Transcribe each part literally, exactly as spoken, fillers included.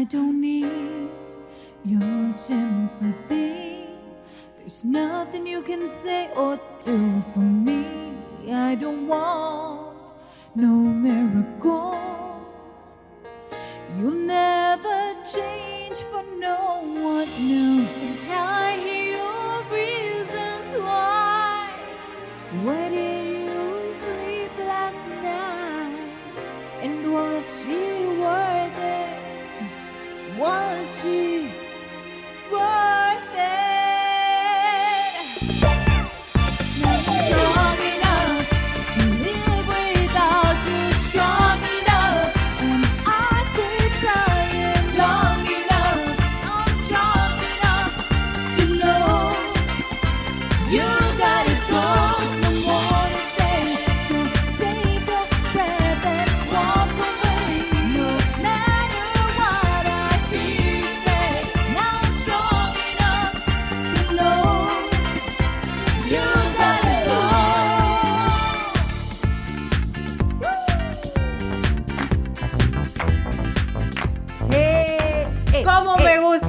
I don't need your sympathy. There's nothing you can say or do for me. I don't want no miracles. You'll never change for no one new. And I hear your reasons why. Where did you sleep last night? And was she worth it? Was she worth it?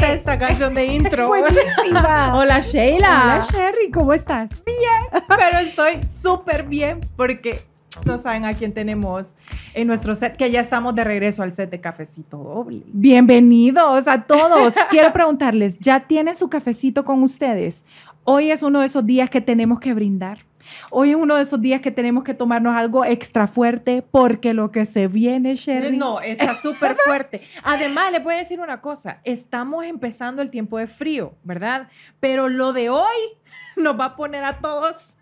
Esta canción de intro. Buenísima. Hola, Sheila. Hola, Sherry, ¿cómo estás? Bien, pero estoy súper bien porque no saben a quién tenemos en nuestro set, que ya estamos de regreso al set de Cafecito Doble. Bienvenidos a todos. Quiero preguntarles, ¿ya tienen su cafecito con ustedes? Hoy es uno de esos días que tenemos que brindar. Hoy es uno de esos días que tenemos que tomarnos algo extra fuerte porque lo que se viene, Sherry. No, está súper fuerte. Además, les voy a decir una cosa. Estamos empezando el tiempo de frío, ¿verdad? Pero lo de hoy nos va a poner a todos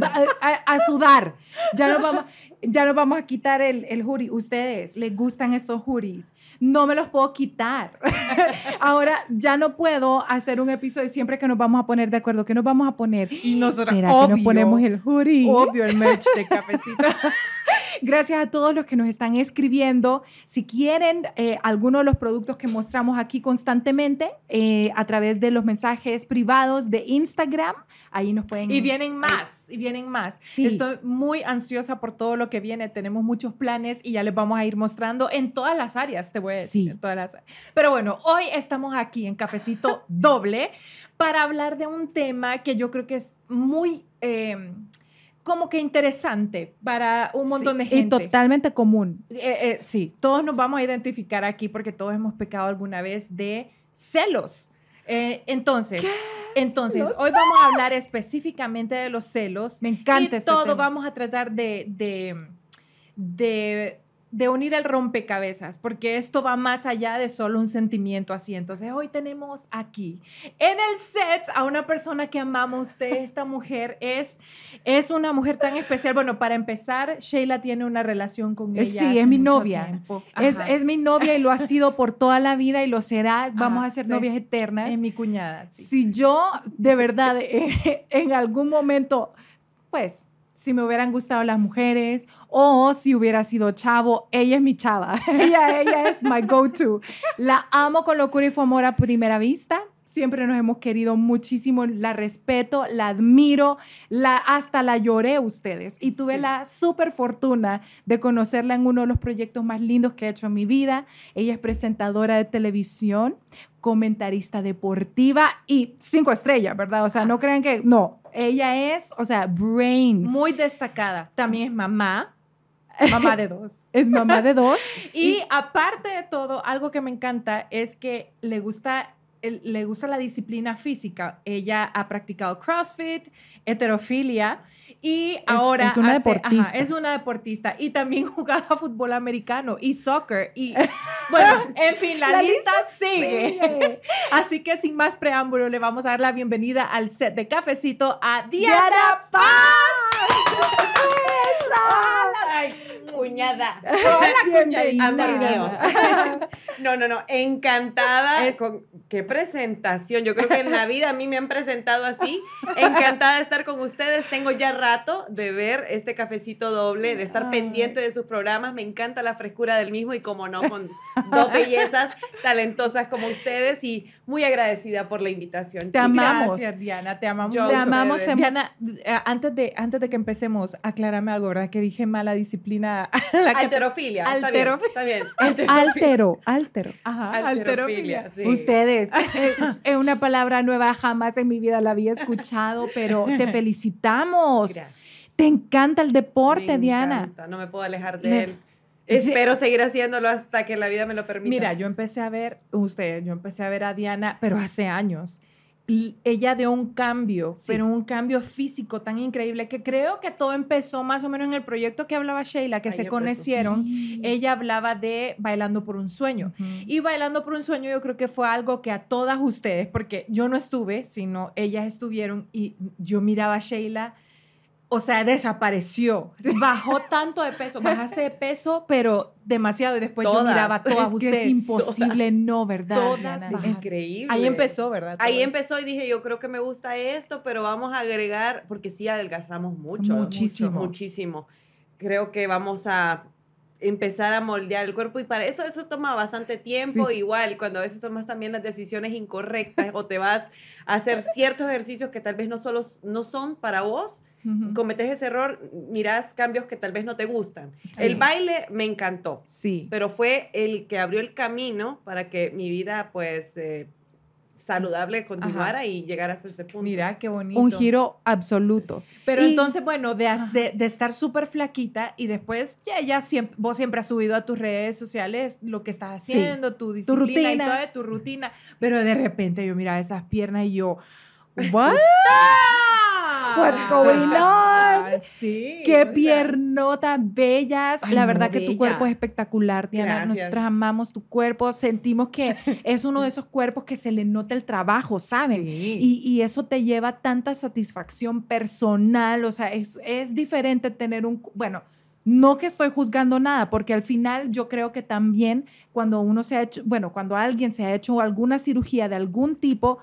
a, a, a sudar. Ya nos vamos, ya nos vamos a quitar el, el hoodie. Ustedes, ¿les gustan estos hoodies? No me los puedo quitar. Ahora ya no puedo hacer un episodio siempre que nos vamos a poner de acuerdo. ¿Qué nos vamos a poner? Y nosotros, ¿será obvio, que nos ponemos el hoodie? Obvio, el merch de Cafecito. Gracias a todos los que nos están escribiendo. Si quieren eh, alguno de los productos que mostramos aquí constantemente, eh, a través de los mensajes privados de Instagram, ahí nos pueden... Y vienen más, y vienen más. Sí. Estoy muy ansiosa por todo lo que viene. Tenemos muchos planes y ya les vamos a ir mostrando en todas las áreas, te voy a decir. Sí. En todas las... Pero bueno, hoy estamos aquí en Cafecito Doble para hablar de un tema que yo creo que es muy... Eh, como que interesante para un montón sí, de gente. Y totalmente común. Eh, eh, sí, todos nos vamos a identificar aquí porque todos hemos pecado alguna vez de celos. Eh, entonces, ¿Qué? entonces hoy vamos a hablar específicamente de los celos. Me encanta este tema. Y todo vamos a tratar de, de, de, de unir el rompecabezas porque esto va más allá de solo un sentimiento así. Entonces, hoy tenemos aquí en el set a una persona que amamos. Usted, esta mujer es... Es una mujer tan especial. Bueno, para empezar, Sheila tiene una relación con ella. Sí, es mi novia. Es, es mi novia y lo ha sido por toda la vida y lo será. Vamos Ajá, a ser sí. novias eternas. Es mi cuñada. Sí. Si yo, de verdad, eh, en algún momento, pues, si me hubieran gustado las mujeres o si hubiera sido chavo, ella es mi chava. ella, ella es my go-to. La amo con locura y fue amor a primera vista. Siempre nos hemos querido muchísimo, la respeto, la admiro, la, hasta la lloré ustedes. Y tuve sí. la súper fortuna de conocerla en uno de los proyectos más lindos que he hecho en mi vida. Ella es presentadora de televisión, comentarista deportiva y cinco estrellas, ¿verdad? O sea, no crean que... No, ella es, o sea, brains. Muy destacada. También es mamá. Mamá de dos. Es mamá de dos. y, y aparte de todo, algo que me encanta es que le gusta... le gusta la disciplina física. Ella ha practicado CrossFit, heterofilia y es, ahora es una hace, deportista. Ajá, es una deportista y también jugaba fútbol americano y soccer y bueno, en fin, la, la lista, lista sigue. sigue. Así que sin más preámbulo le vamos a dar la bienvenida al set de Cafecito a Diana, Diana Paz. Ay, cuñada. Hola, cuñadita. Amor mío. No, no, no. Encantada. Es, con, qué presentación. Yo creo que en la vida a mí me han presentado así. Encantada de estar con ustedes. Tengo ya rato de ver este Cafecito Doble, de estar Ay. pendiente de sus programas. Me encanta la frescura del mismo y como no, con dos bellezas talentosas como ustedes y muy agradecida por la invitación. Te amamos. Gracias, Diana. Te amamos. Te amamos. Diana, antes de, antes de que empecemos, aclárame algo, ¿verdad? ¿verdad que dije mala disciplina? La alterofilia. Que... Alterofilia. Está bien, está bien. Es altero, altero. Ajá, alterofilia. Alterofilia. Sí. Ustedes, es, es una palabra nueva, jamás en mi vida la había escuchado, pero te felicitamos. Gracias. Te encanta el deporte, me Diana. Encanta. No me puedo alejar de me... él. Espero seguir haciéndolo hasta que la vida me lo permita. Mira, yo empecé a ver, usted, yo empecé a ver a Diana, pero hace años. Ella dio un cambio, sí. pero un cambio físico tan increíble que creo que todo empezó más o menos en el proyecto que hablaba Sheila, que Ahí se empezó. conocieron. Sí. Ella hablaba de Bailando por un Sueño. Uh-huh. Y Bailando por un Sueño yo creo que fue algo que a todas ustedes, porque yo no estuve, sino ellas estuvieron y yo miraba a Sheila... O sea, desapareció. Bajó tanto de peso. Bajaste de peso, pero demasiado. Y después todas, yo miraba a todas es ustedes. Que es imposible, todas, no, ¿verdad? Todas. Es increíble. Ahí empezó, ¿verdad? Ahí Todo empezó eso. Y dije, yo creo que me gusta esto, pero vamos a agregar, porque sí adelgazamos mucho. Muchísimo. Mucho, muchísimo. Creo que vamos a empezar a moldear el cuerpo. Y para eso, eso toma bastante tiempo. Sí. Igual, cuando a veces tomas también las decisiones incorrectas o te vas a hacer ciertos ejercicios que tal vez no, solo, no son para vos, Uh-huh. cometes ese error, mirás cambios que tal vez no te gustan. Sí. El baile me encantó, sí. pero fue el que abrió el camino para que mi vida, pues, eh, saludable continuara ajá. y llegara hasta este punto. Mira, qué bonito. Un giro absoluto. Pero y, entonces, bueno, de, de, de estar súper flaquita y después, ya, ya siempre, vos siempre has subido a tus redes sociales lo que estás haciendo, sí. tu disciplina tu rutina. y toda tu rutina. Pero de repente yo miraba esas piernas y yo, ¿what? What's going on? Ah, sí, qué piernotas bellas. Ay, la verdad que bella. Tu cuerpo es espectacular, Diana. Gracias. Nosotras amamos tu cuerpo. Sentimos que es uno de esos cuerpos que se le nota el trabajo, ¿saben? Sí. Y, y eso te lleva tanta satisfacción personal. O sea, es, es diferente tener un... Bueno, no que estoy juzgando nada, porque al final yo creo que también cuando uno se ha hecho... Bueno, cuando alguien se ha hecho alguna cirugía de algún tipo...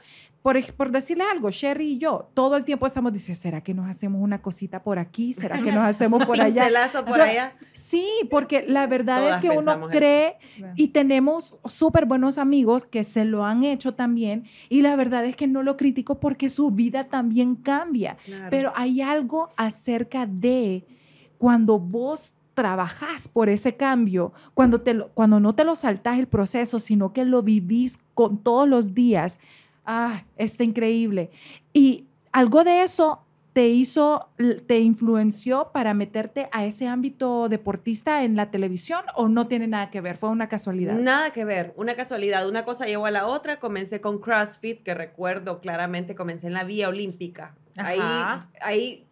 Por, por decirle algo, Sherry y yo, todo el tiempo estamos diciendo, ¿será que nos hacemos una cosita por aquí? ¿Será que nos hacemos por allá? ¿Un pincelazo por yo, allá? Sí, porque la verdad Todas es que uno cree eso. Y tenemos súper buenos amigos que se lo han hecho también y la verdad es que no lo critico porque su vida también cambia. Claro. Pero hay algo acerca de cuando vos trabajás por ese cambio, cuando, te lo, cuando no te lo saltás el proceso, sino que lo vivís con todos los días. Ah, está increíble. Y algo de eso te hizo, te influenció para meterte a ese ámbito deportista en la televisión o no tiene nada que ver, fue una casualidad. Nada que ver, una casualidad, una cosa llevó a la otra, comencé con CrossFit, que recuerdo claramente, comencé en la Vía Olímpica. Ahí, ahí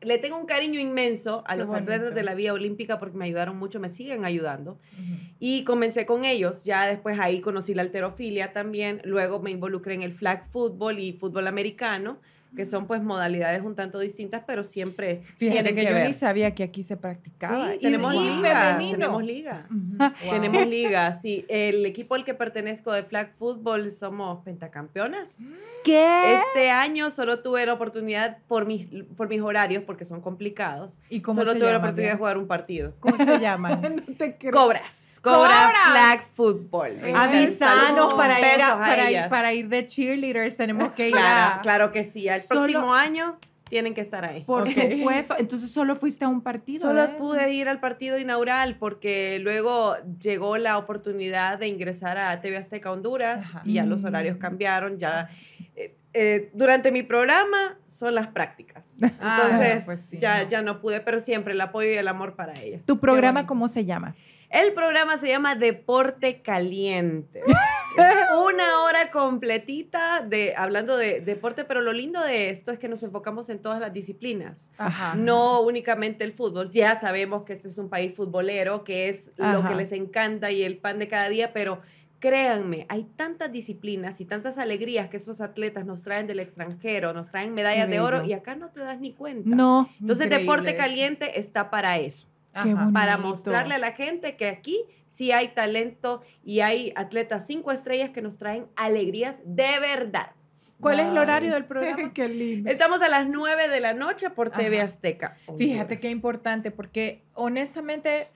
le tengo un cariño inmenso a Qué los bonito. atletas de la Vía Olímpica porque me ayudaron mucho, me siguen ayudando. Uh-huh. Y comencé con ellos, ya después ahí conocí la halterofilia también, luego me involucré en el flag football y fútbol americano, que son pues modalidades un tanto distintas, pero siempre Fíjate tienen que, que yo ver. ni sabía que aquí se practicaba. Sí, tenemos, y, liga, y tenemos liga, uh-huh. wow. tenemos liga, sí. El equipo al que pertenezco de flag football somos pentacampeonas. ¿Qué? Este año solo tuve la oportunidad por mis, por mis horarios, porque son complicados. ¿Y cómo solo se tuve llama, la oportunidad bien? de jugar un partido. ¿Cómo se llaman? no te creo. Cobras. Cobras. Cobras flag football. Avisanos para ir, a, para, ir, para ir de cheerleaders, tenemos que ir claro, a... Claro que sí, el próximo solo, año tienen que estar ahí. Por okay. supuesto. Entonces, ¿solo fuiste a un partido? Solo ¿eh? pude ir al partido inaugural porque luego llegó la oportunidad de ingresar a T V Azteca Honduras Ajá. y ya los horarios cambiaron. Ya eh, eh, durante mi programa son las prácticas. Entonces, ah, pues sí, ya, no. ya no pude, pero siempre el apoyo y el amor para ellas. ¿Tu programa cómo se llama? El programa se llama Deporte Caliente. Es una hora completita de, hablando de deporte, pero lo lindo de esto es que nos enfocamos en todas las disciplinas. Ajá. No únicamente el fútbol. Ya sabemos que este es un país futbolero, que es Ajá. lo que les encanta y el pan de cada día, pero créanme, hay tantas disciplinas y tantas alegrías que esos atletas nos traen del extranjero, nos traen medallas de oro y acá no te das ni cuenta. No. Entonces, increíble. Deporte Caliente está para eso. Ajá, para mostrarle a la gente que aquí sí hay talento y hay atletas cinco estrellas que nos traen alegrías de verdad. ¿Cuál wow. es el horario del programa? Qué lindo. Estamos a las nueve de la noche por T V Ajá. Azteca. Fíjate qué importante porque honestamente...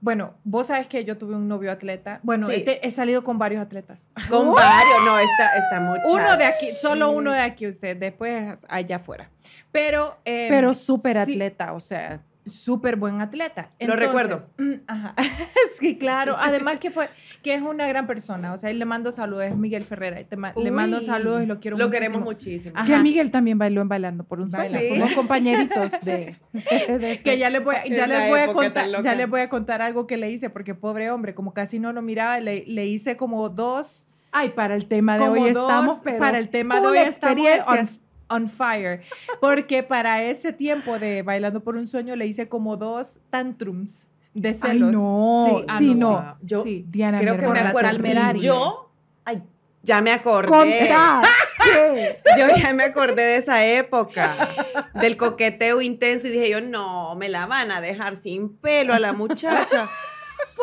Bueno, vos sabes que yo tuve un novio atleta. Bueno, sí. este, he salido con varios atletas. Con ¡Oh! varios, no, está, está mucha. Uno de aquí, solo uno de aquí usted, después allá afuera. Pero, eh, pero súper atleta, sí. o sea, súper buen atleta. Entonces, lo recuerdo. Ajá. Sí, claro. Además que fue, que es una gran persona. O sea, le mando saludos. Es Miguel Ferrera. Te ma- Uy, le mando saludos y lo quiero mucho. Lo muchísimo. Queremos muchísimo. Ajá. Que Miguel también bailó en Bailando por un Sueño. Sí. Unos compañeritos de... de que ya les voy, ya les voy a contar ya les voy a contar algo que le hice, porque pobre hombre, como casi no lo miraba, le, le hice como dos... Ay, para el tema de como hoy dos, estamos... Pero para el tema de hoy experiencias. On fire, porque para ese tiempo de Bailando por un Sueño le hice como dos tantrums de celos. Ay, no, sí, ah, sí no, no. Sí. Yo sí. Diana, creo que me acuerdo. Yo, ay, ya me acordé. Yo ya me acordé de esa época, del coqueteo intenso, y dije yo, no, me la van a dejar sin pelo a la muchacha.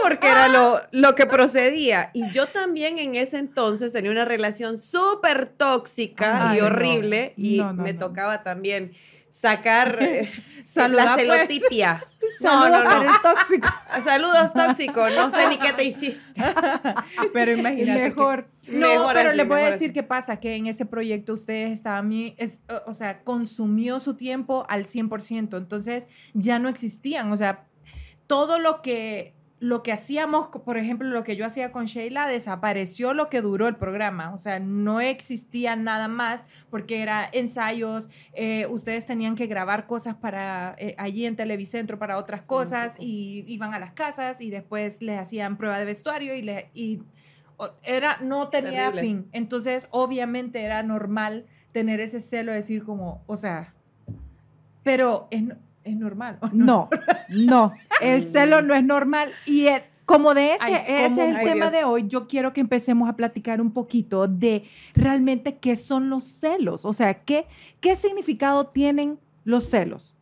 Porque era lo, lo que procedía. Y yo también en ese entonces tenía una relación súper tóxica. Ay, y horrible. No, y no, no, me no. tocaba también sacar Saluda, la celotipia. Pues. No, no, no. El tóxico. Saludos, tóxico. No sé ni qué te hiciste. Pero imagínate. Mejor. Que, no, mejor pero así, le voy a decir qué pasa. Que en ese proyecto ustedes estaban, es, o sea, consumió su tiempo al cien por ciento. Entonces ya no existían. O sea, todo lo que... Lo que hacíamos, por ejemplo, lo que yo hacía con Sheila, desapareció lo que duró el programa. O sea, no existía nada más porque era ensayos, eh, ustedes tenían que grabar cosas para eh, allí en Televicentro para otras sí, cosas sí. Y iban a las casas y después les hacían prueba de vestuario y, les, y era, no tenía Terrible. Fin. Entonces, obviamente era normal tener ese celo de decir como, o sea, pero... es ¿Es normal o no? No, no. El celo no es normal. Y el, como de ese, ay, ese ¿cómo? Es el ay, tema Dios. De hoy, yo quiero que empecemos a platicar un poquito de realmente qué son los celos. O sea, qué, qué significado tienen los celos.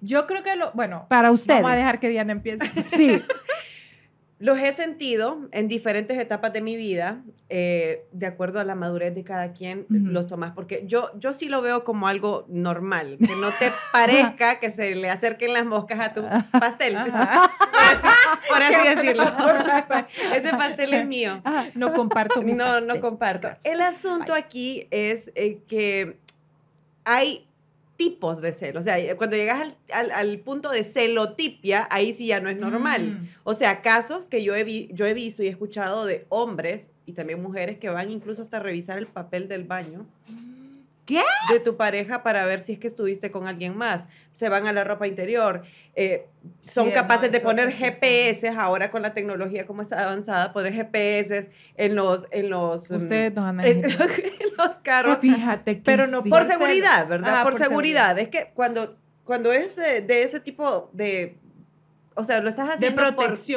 Yo creo que, lo bueno, para ustedes. Vamos a dejar que Diana empiece. Sí. Los he sentido en diferentes etapas de mi vida, eh, de acuerdo a la madurez de cada quien, uh-huh. los tomas, porque yo, yo sí lo veo como algo normal, que no te parezca que se le acerquen las moscas a tu pastel, por así decirlo. Ese pastel es mío. Ajá. No comparto mi No, pastel. No comparto. Gracias. El asunto Bye. Aquí es eh, que hay... tipos de celos, o sea, cuando llegas al, al, al punto de celotipia, ahí sí ya no es normal, mm. o sea, casos que yo he, vi, yo he visto y he escuchado de hombres y también mujeres que van incluso hasta revisar el papel del baño ¿Qué? De tu pareja para ver si es que estuviste con alguien más, se van a la ropa interior, eh, son sí, capaces no, de poner G P S, ahora con la tecnología como está avanzada, poner G P S en los, en los, Ustedes um, en, en los carros, fíjate que pero no sí. por seguridad, ¿verdad? Ah, por, por seguridad. seguridad, es que cuando, cuando es de ese tipo de, o sea, lo estás haciendo por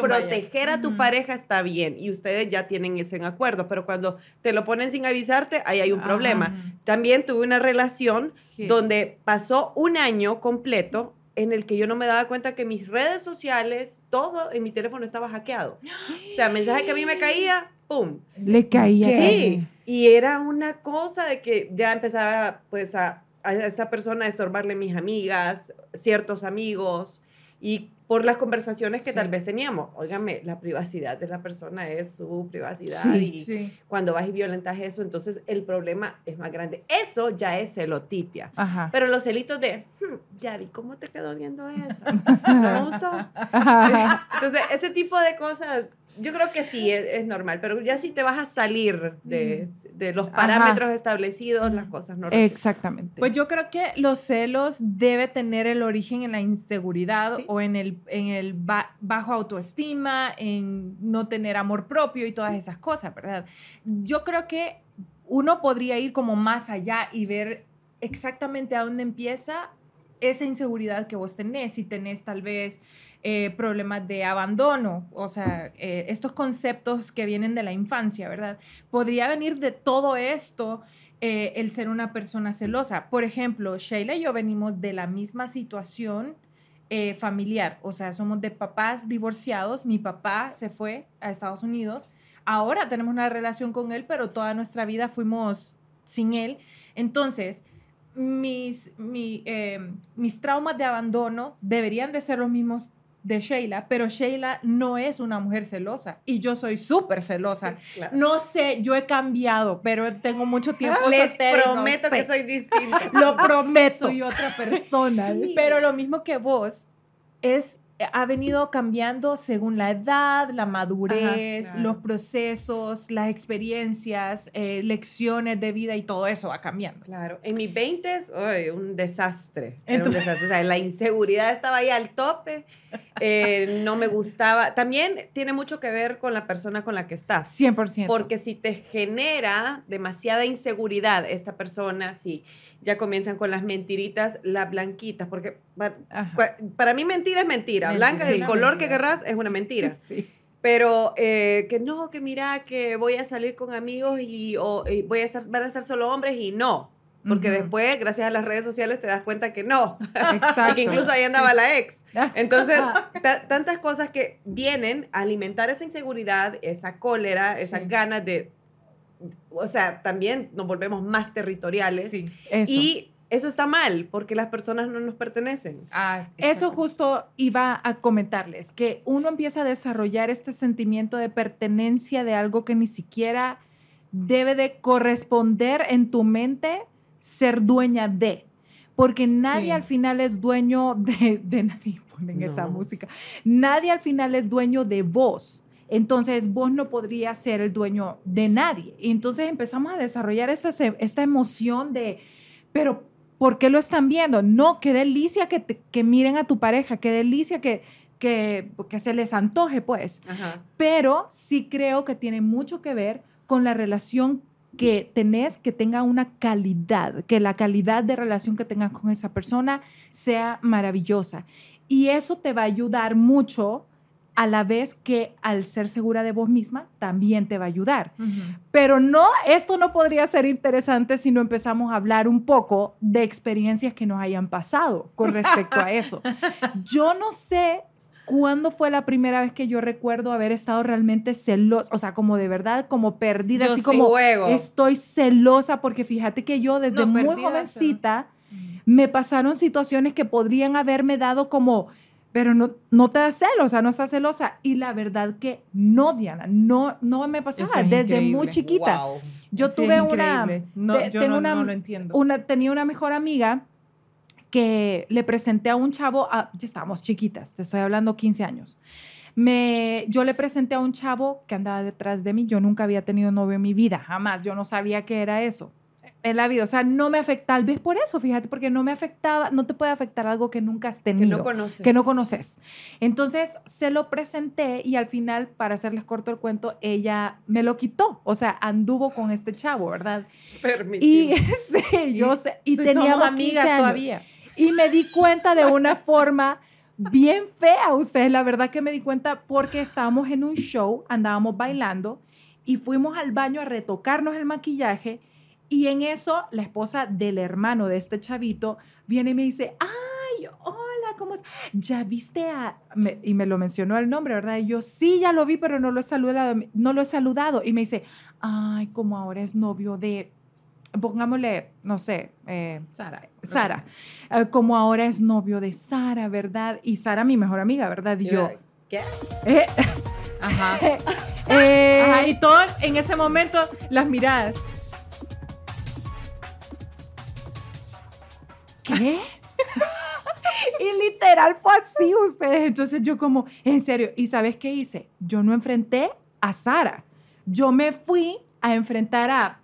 proteger vaya. A tu mm. pareja está bien y ustedes ya tienen ese acuerdo, pero cuando te lo ponen sin avisarte, ahí hay un Ajá. problema. También tuve una relación ¿Qué? Donde pasó un año completo en el que yo no me daba cuenta que mis redes sociales, todo en mi teléfono estaba hackeado. O sea, mensaje que a mí me caía, ¡pum! Le caía. Sí. Y era una cosa de que ya empezaba pues a, a esa persona a estorbarle mis amigas, ciertos amigos y por las conversaciones que sí. tal vez teníamos. Óigame, la privacidad de la persona es su privacidad sí, y sí. cuando vas y violentas eso, entonces el problema es más grande. Eso ya es celotipia. Ajá. Pero los celitos de, hmm, ya vi cómo te quedó viendo eso. ¿No me gustó? Entonces, ese tipo de cosas, yo creo que sí es, es normal, pero ya si sí te vas a salir de, de los parámetros Ajá. establecidos, las cosas no Exactamente. Pues yo creo que los celos debe tener el origen en la inseguridad ¿Sí? o en el en el ba- bajo autoestima, en no tener amor propio y todas esas cosas, ¿verdad? Yo creo que uno podría ir como más allá y ver exactamente a dónde empieza esa inseguridad que vos tenés, si tenés tal vez eh, problemas de abandono, o sea, eh, estos conceptos que vienen de la infancia, ¿verdad? Podría venir de todo esto eh, el ser una persona celosa. Por ejemplo, Sheila y yo venimos de la misma situación Eh, familiar, o sea, somos de papás divorciados, mi papá se fue a Estados Unidos, ahora tenemos una relación con él, pero toda nuestra vida fuimos sin él, entonces mis, mi, eh, mis traumas de abandono deberían de ser los mismos de Sheila, pero Sheila no es una mujer celosa y yo soy súper celosa. Claro. No sé, yo he cambiado, pero tengo mucho tiempo. Les soterno, prometo sé. Que soy distinta. Lo prometo. Soy otra persona. Sí. Pero lo mismo que vos, es, ha venido cambiando según la edad, la madurez, ajá, claro, los procesos, las experiencias, eh, lecciones de vida y todo eso va cambiando. Claro. En mis veintes, oh, un desastre. Era un desastre. O sea, la inseguridad estaba ahí al tope. Eh, no me gustaba. También tiene mucho que ver con la persona con la que estás. cien por ciento. Porque si te genera demasiada inseguridad esta persona, si ya comienzan con las mentiritas, las blanquitas, porque para, para mí mentira es mentira. Blanca, sí, el color mentira, que querrás es una mentira. Sí. Pero eh, que no, que mira, que voy a salir con amigos y, o, y voy a estar, van a ser solo hombres y no. Porque uh -huh. después, gracias a las redes sociales, te das cuenta que no. Exacto. Y que incluso ahí andaba, sí, la ex. Entonces, tantas cosas que vienen a alimentar esa inseguridad, esa cólera, esas, sí, ganas de... O sea, también nos volvemos más territoriales. Sí, eso. Y... Eso está mal, porque las personas no nos pertenecen. Ah, eso justo iba a comentarles, que uno empieza a desarrollar este sentimiento de pertenencia de algo que ni siquiera debe de corresponder en tu mente ser dueña de, porque nadie, sí, al final es dueño de, de nadie, ponen no. esa música, nadie al final es dueño de vos. Entonces, vos no podrías ser el dueño de nadie. Y entonces empezamos a desarrollar esta, esta emoción de, pero ¿por qué lo están viendo? No, qué delicia que, te, que miren a tu pareja, qué delicia que, que, que se les antoje, pues. Ajá. Pero sí creo que tiene mucho que ver con la relación que tenés, que tenga una calidad, que la calidad de relación que tengas con esa persona sea maravillosa. Y eso te va a ayudar mucho, a la vez que al ser segura de vos misma, también te va a ayudar. Uh-huh. Pero no, esto no podría ser interesante si no empezamos a hablar un poco de experiencias que nos hayan pasado con respecto a eso. Yo no sé cuándo fue la primera vez que yo recuerdo haber estado realmente celosa, o sea, como de verdad, como perdida, yo así como juego. Estoy celosa, porque fíjate que yo desde no, muy perdida, jovencita no. me pasaron situaciones que podrían haberme dado como... pero no, no te das celosa, no estás celosa. Y la verdad que no, Diana, no, no me pasaba. Es desde increíble. Muy chiquita. Wow. Yo Eso tuve una, no, te, yo tengo no, una, no lo entiendo. una... Tenía una mejor amiga que le presenté a un chavo, a, ya estábamos chiquitas, te estoy hablando quince años. Me, yo le presenté a un chavo que andaba detrás de mí. Yo nunca había tenido novio en mi vida, jamás. Yo no sabía qué era eso en la vida, o sea, no me afecta, tal vez por eso, fíjate, porque no me afectaba, no te puede afectar algo que nunca has tenido, que no conoces, que no conoces. Entonces se lo presenté y al final, para hacerles corto el cuento, ella me lo quitó, o sea, anduvo con este chavo, ¿verdad? Permitido. Y sí, yo sé, y teníamos amigas todavía. Y me di cuenta de una forma bien fea, ustedes, la verdad que me di cuenta porque estábamos en un show, andábamos bailando y fuimos al baño a retocarnos el maquillaje. Y en eso, la esposa del hermano de este chavito viene y me dice, ay, hola, ¿cómo estás? ¿Ya viste a...? Me, y me lo mencionó el nombre, ¿verdad? Y yo, sí, ya lo vi, pero no lo he saludado. No lo he saludado. Y me dice, ay, como ahora es novio de... Pongámosle, no sé, eh, Sara. Sara. Eh, como ahora es novio de Sara, ¿verdad? Y Sara, mi mejor amiga, ¿verdad? Y yo... ¿Qué? Eh, Ajá. Eh, eh, Ajá. Y todos, en ese momento, las miradas... ¿Qué? Y literal fue así, ustedes. Entonces yo como, en serio. ¿Y sabes qué hice? Yo no enfrenté a Sara. Yo me fui a enfrentar a...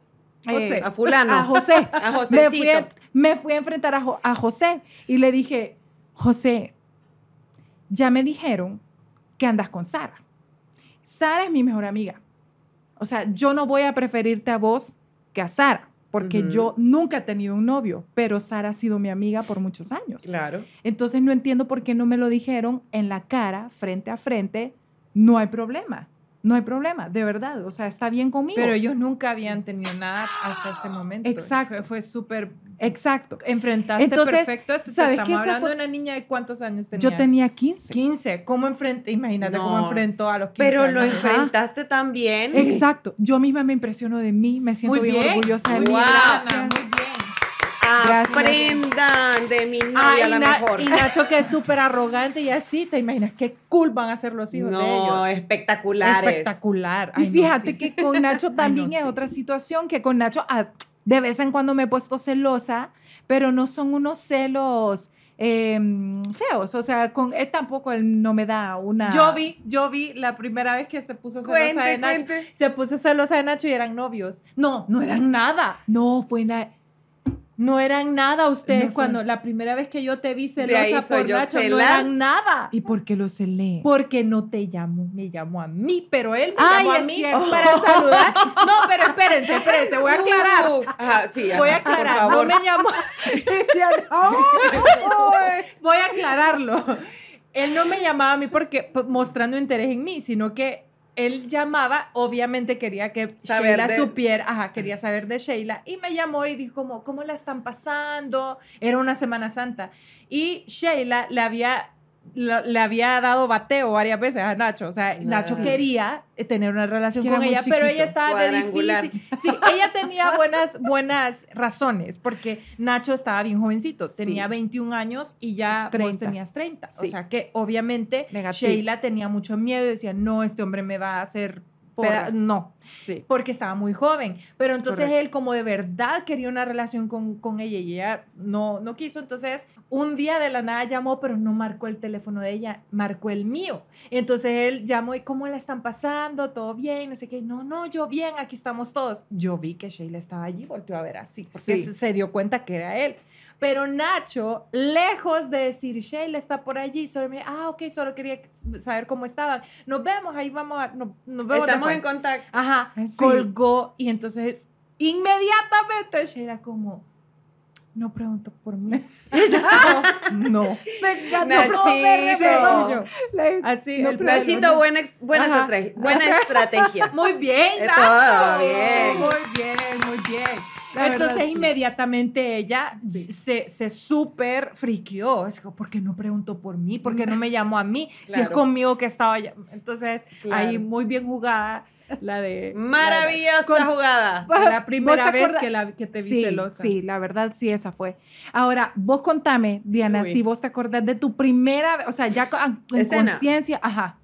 José. Eh, a fulano. A José. A Josecito. Me fui a, me fui a enfrentar a, jo, a José. Y le dije, José, ya me dijeron que andas con Sara. Sara es mi mejor amiga. O sea, yo no voy a preferirte a vos que a Sara, porque uh-huh. yo nunca he tenido un novio, pero Sara ha sido mi amiga por muchos años. Claro. Entonces no entiendo por qué no me lo dijeron en la cara, frente a frente. No hay problema, no hay problema, de verdad, o sea, está bien conmigo. Pero ellos nunca habían tenido nada hasta este momento. Exacto. Fue, fue súper... Exacto. Enfrentaste Entonces, perfecto. Entonces, ¿sabes qué? Estamos hablando de una niña de cuántos años tenía. Yo tenía quince. quince. ¿Cómo enfrenté? Imagínate no, cómo enfrentó a los quince. Pero años. Lo enfrentaste también. Sí. Exacto. Yo misma me impresiono de mí. Me siento muy bien, bien orgullosa de mí. Wow, gracias. Muy bien. Gracias. Aprendan de mi novia, a la mejor. Y Nacho, que es súper arrogante y así, ¿te imaginas qué cool van a ser los hijos no, de ellos? No, espectaculares. Espectacular. Ay, y fíjate no, sí. que con Nacho también Ay, no, es sí. otra situación, que con Nacho... Ah, de vez en cuando me he puesto celosa, pero no son unos celos eh, feos, o sea, con él tampoco él no me da una... Yo vi, yo vi la primera vez que se puso celosa cuente, de Nacho, cuente. se puso celosa de Nacho y eran novios. No, no eran nada, no fue nada. No eran nada ustedes no cuando la primera vez que yo te vi celosa por Nacho, celar. No eran nada. ¿Y por qué lo celé? Porque no te llamó, me llamó a mí, pero él me Ay, llamó a mí oh. para saludar. No, pero espérense, espérense, voy a aclarar. Uh, uh. Ajá, sí, voy a aclarar, por favor. No me llamó. oh, oh, oh. Voy a aclararlo. Él no me llamaba a mí porque mostrando interés en mí, sino que él llamaba, obviamente quería que saber Sheila de... supiera, ajá, quería saber de Sheila, y me llamó y dijo como, ¿cómo la están pasando? Era una Semana Santa. Y Sheila le había, le, le había dado bateo varias veces a Nacho, o sea, no. Nacho quería tener una relación con ella, chiquito, pero ella estaba de difícil. Sí, ella tenía buenas, buenas razones, porque Nacho estaba bien jovencito, tenía sí. veintiún años y ya vos tenías treinta. Sí. O sea que obviamente Negativo. Sheila tenía mucho miedo y decía, no, este hombre me va a hacer... Porra. No, sí. porque estaba muy joven. Pero entonces Correcto. él como de verdad quería una relación con, con ella y ella no, no quiso. Entonces un día de la nada llamó, pero no marcó el teléfono de ella, marcó el mío. Entonces él llamó y ¿cómo la están pasando? ¿Todo bien? No sé qué. No, no, yo bien, aquí estamos todos. Yo vi que Sheila estaba allí, volteó a ver así, porque sí. se dio cuenta que era él. Pero Nacho, lejos de decir, Sheila está por allí, solo me ah, ok, solo quería saber cómo estaban. Nos vemos, ahí vamos a... No, nos vemos Estamos después. en contacto. Ajá, sí. colgó y entonces inmediatamente Sheila como, no preguntó por mí. no, no. Me encantó. Nachito. Así, no, el Nachito, buena, buena, estrategia, buena estrategia. Muy bien, Nacho. Todo bien. Muy bien, muy bien. La Entonces verdad, inmediatamente sí. ella sí. se, se súper friqueó. Es como, ¿por qué no preguntó por mí? ¿Por qué no me llamó a mí? Claro. Si es conmigo que estaba allá. Entonces claro. ahí muy bien jugada la de... Maravillosa la de, con, jugada. La primera vez que, la, que te vi sí, celosa. Sí, la verdad sí, esa fue. Ahora, vos contame, Diana, Uy. si vos te acordás de tu primera vez, o sea, ya con conciencia, ajá.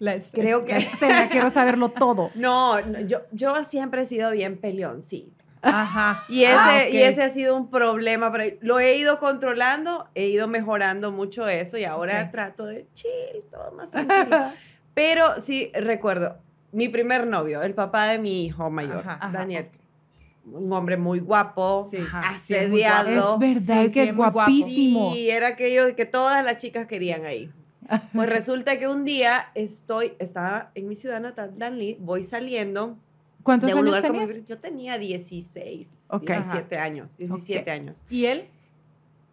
La escena. Creo que... La escena, quiero saberlo todo. No, no yo, yo siempre he sido bien pelioncita. Ajá. Y ese, ah, okay. y ese ha sido un problema. Pero lo he ido controlando, he ido mejorando mucho eso y ahora okay. trato de chill, todo más tranquilo. Pero sí, recuerdo, mi primer novio, el papá de mi hijo mayor, ajá, Daniel, ajá. un hombre muy guapo, sí. asediado. Sí, es, es verdad sí, que es, es guapísimo. Y era aquello que todas las chicas querían ahí. Pues resulta que un día estoy, estaba en mi ciudad natal, Danlí, voy saliendo. ¿Cuántos años tenías? Como, yo tenía dieciséis, okay. diecisiete Ajá. años, diecisiete okay. años. ¿Y él?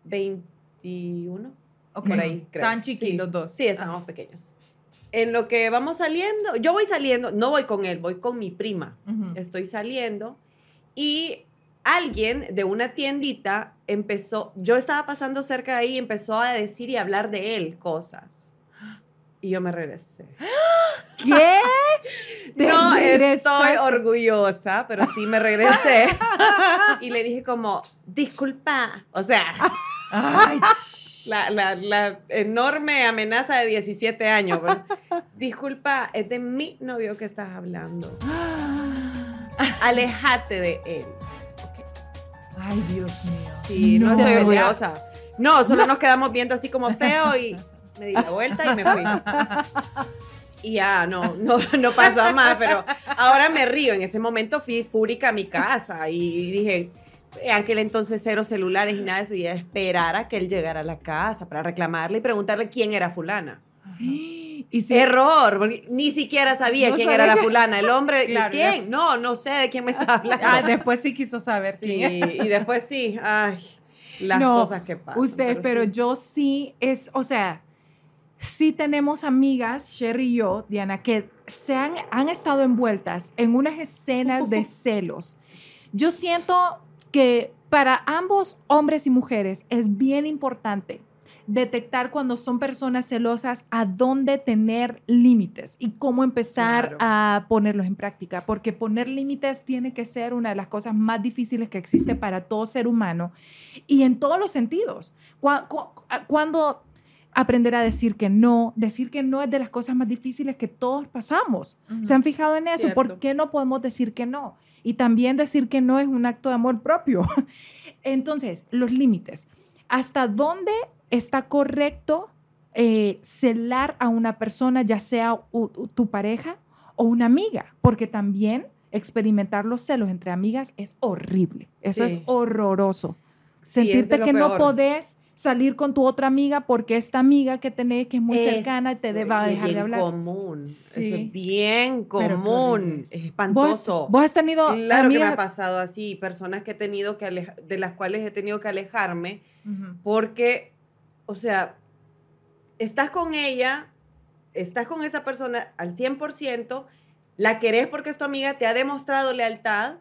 veintiuno, okay. por ahí, creo. Estaban chiquitos sí. los dos. Sí, estábamos Ajá. pequeños. En lo que vamos saliendo, yo voy saliendo, no voy con él, voy con mi prima. Uh-huh. Estoy saliendo y alguien de una tiendita empezó, yo estaba pasando cerca de ahí y empezó a decir y hablar de él cosas. Y yo me regresé. ¿Qué? No, estoy orgullosa, pero sí me regresé. Y le dije como, disculpa. O sea, ay, la, la, la enorme amenaza de diecisiete años. Disculpa, es de mi novio que estás hablando. Aléjate de él. Okay. Ay, Dios mío. Sí, no, no estoy orgullosa. No, solo nos quedamos viendo así como feo y... Me di la vuelta y me fui. Y ya, no, no, no pasó más, pero ahora me río. En ese momento fui fúrica a mi casa y dije, en aquel entonces cero celulares y nada de eso, y esperar a que él llegara a la casa para reclamarle y preguntarle quién era fulana. ¿Y si Error, porque ni siquiera sabía no quién sabía. era la fulana. El hombre, claro, ¿quién? No, no sé de quién me estaba hablando. Ah, después sí quiso saber sí, quién. Y después sí, ay, las no, cosas que pasan. Ustedes, pero, pero sí. yo sí es, o sea... Sí tenemos amigas, Sherry y yo, Diana, que se han, han estado envueltas en unas escenas de celos. Yo siento que para ambos hombres y mujeres es bien importante detectar cuando son personas celosas a dónde tener límites y cómo empezar claro. a ponerlos en práctica, porque poner límites tiene que ser una de las cosas más difíciles que existe para todo ser humano y en todos los sentidos. Cuando... cuando aprender a decir que no, decir que no es de las cosas más difíciles que todos pasamos. Uh-huh. ¿Se han fijado en eso? Cierto. ¿Por qué no podemos decir que no? Y también decir que no es un acto de amor propio. Entonces, los límites. ¿Hasta dónde está correcto eh, celar a una persona, ya sea u, u, tu pareja o una amiga, porque también experimentar los celos entre amigas es horrible. Eso sí. Es horroroso. Sí, sentirte es que peor. No podés salir con tu otra amiga porque esta amiga que tenés que es muy eso, cercana te va a dejar de hablar. Común. Sí. Eso es bien común. Es espantoso. ¿Vos, vos has tenido claro amigas? Que me ha pasado así, personas que he tenido que aleja, de las cuales he tenido que alejarme uh-huh. porque, o sea, estás con ella, estás con esa persona al cien por ciento, la querés porque es tu amiga, te ha demostrado lealtad,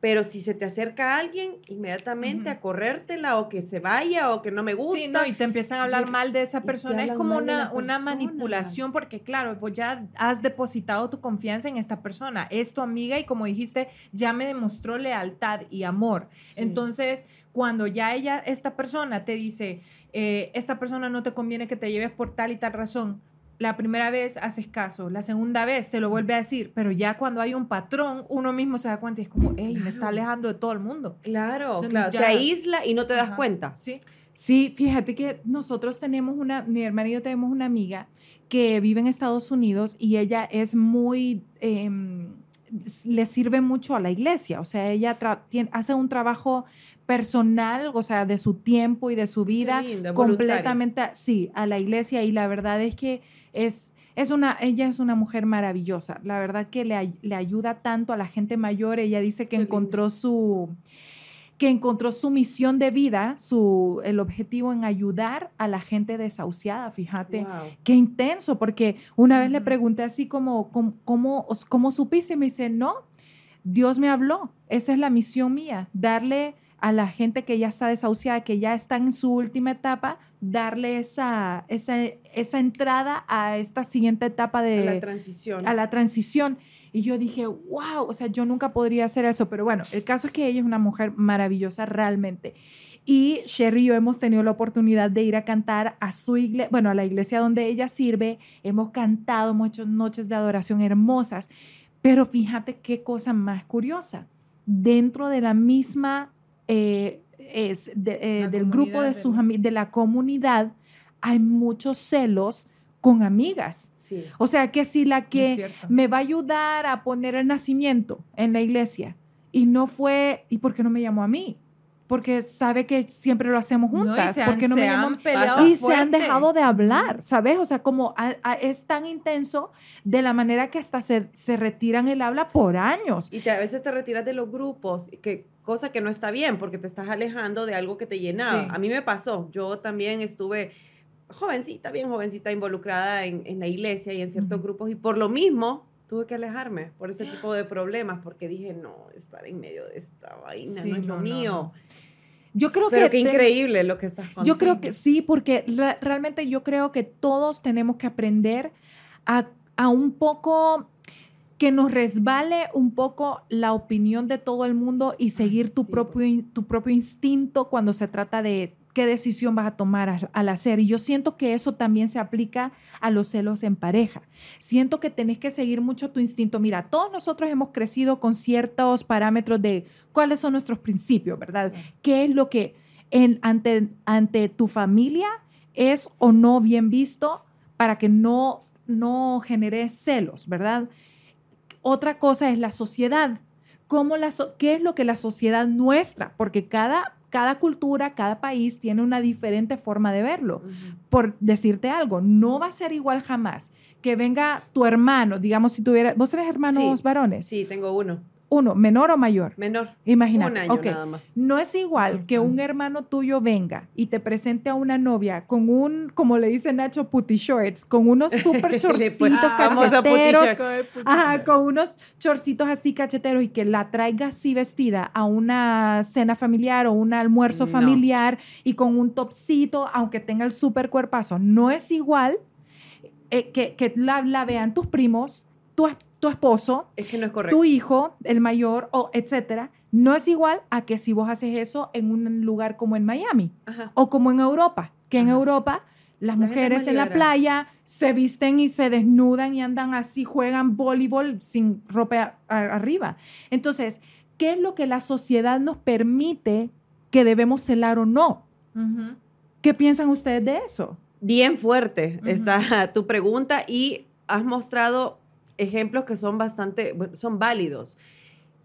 pero si se te acerca a alguien, inmediatamente uh-huh. a corrértela o que se vaya o que no me gusta. Sí, no, y te empiezan a hablar y, mal de esa persona. Es como una, una manipulación porque, claro, vos ya has depositado tu confianza en esta persona. Es tu amiga y, como dijiste, ya me demostró lealtad y amor. Sí. Entonces, cuando ya ella, esta persona te dice, eh, esta persona no te conviene que te lleves por tal y tal razón, la primera vez haces caso, la segunda vez te lo vuelve a decir, pero ya cuando hay un patrón, uno mismo se da cuenta y es como, hey, claro. me está alejando de todo el mundo. Claro, entonces, claro. Ya... te aísla y no te das ajá. cuenta. Sí, sí, fíjate que nosotros tenemos una, mi hermana y yo tenemos una amiga que vive en Estados Unidos y ella es muy, eh, le sirve mucho a la iglesia, o sea, ella tra- tiene, hace un trabajo personal, o sea, de su tiempo y de su vida, lindo, completamente, voluntaria. Sí, a la iglesia, y la verdad es que es, es una, ella es una mujer maravillosa, la verdad que le, le ayuda tanto a la gente mayor. Ella dice que encontró su, que encontró su misión de vida, su, el objetivo en ayudar a la gente desahuciada, fíjate, wow. qué intenso, porque una vez mm-hmm. le pregunté así como, ¿cómo, cómo, cómo supiste? Me dice, no, Dios me habló, esa es la misión mía, darle a la gente que ya está desahuciada, que ya está en su última etapa, darle esa, esa, esa entrada a esta siguiente etapa de... A la transición. A la transición. Y yo dije, wow, o sea, yo nunca podría hacer eso. Pero bueno, el caso es que ella es una mujer maravillosa realmente. Y Sherry y yo hemos tenido la oportunidad de ir a cantar a su iglesia, bueno, a la iglesia donde ella sirve. Hemos cantado, hemos hecho noches de adoración hermosas. Pero fíjate qué cosa más curiosa. Dentro de la misma... Eh, es de, eh, del grupo de, de sus ami- de la comunidad hay muchos celos con amigas, sí. o sea que si la que me va a ayudar a poner el nacimiento en la iglesia y no fue, ¿y por qué no me llamó a mí? Porque sabe que siempre lo hacemos juntas, no, porque no me llaman peleado y fuerte. Se han dejado de hablar, ¿sabes? O sea, como a, a, es tan intenso de la manera que hasta se, se retiran el habla por años. Y te, a veces te retiras de los grupos, que, cosa que no está bien, porque te estás alejando de algo que te llenaba. Sí. A mí me pasó, yo también estuve jovencita, bien jovencita, involucrada en, en la iglesia y en ciertos mm-hmm. grupos, y por lo mismo... tuve que alejarme por ese tipo de problemas porque dije, no, estar en medio de esta vaina sí, no es no, lo mío. No, no. Yo creo Pero que... Pero qué increíble lo que estás contando. Yo creo que sí, porque re- realmente yo creo que todos tenemos que aprender a, a un poco... que nos resbale un poco la opinión de todo el mundo y seguir tu, sí, propio, tu propio instinto cuando se trata de... qué decisión vas a tomar al hacer. Y yo siento que eso también se aplica a los celos en pareja. Siento que tenés que seguir mucho tu instinto. Mira, todos nosotros hemos crecido con ciertos parámetros de cuáles son nuestros principios, ¿verdad? Sí. ¿Qué es lo que en, ante, ante tu familia es o no bien visto para que no, no genere celos, ¿verdad? Otra cosa es la sociedad. ¿Cómo la so- ¿Qué es lo que la sociedad nuestra? Porque cada... Cada cultura, cada país tiene una diferente forma de verlo. Uh-huh. Por decirte algo, no va a ser igual jamás que venga tu hermano, digamos si tuviera... ¿Vos tenés hermanos sí, varones? Sí, tengo uno. ¿Uno, menor o mayor? Menor. Imagínate. Un año okay. nada más. No es igual no, que un hermano tuyo venga y te presente a una novia con un, como le dice Nacho, putty shorts, con unos súper chorcitos ah, cacheteros. Ajá, con unos chorcitos así cacheteros y que la traiga así vestida a una cena familiar o un almuerzo no. familiar y con un topcito, aunque tenga el súper cuerpazo. No es igual eh, que, que la, la vean tus primos, tu tu esposo, es que no es correcto. Tu hijo, el mayor, o etcétera, no es igual a que si vos haces eso en un lugar como en Miami ajá. o como en Europa, que ajá. en Europa las la mujeres en la playa se visten y se desnudan y andan así, juegan voleibol sin ropa a, a, arriba. Entonces, ¿qué es lo que la sociedad nos permite que debemos celar o no? Uh-huh. ¿Qué piensan ustedes de eso? Bien fuerte uh-huh. está tu pregunta y has mostrado ejemplos que son bastante, son válidos.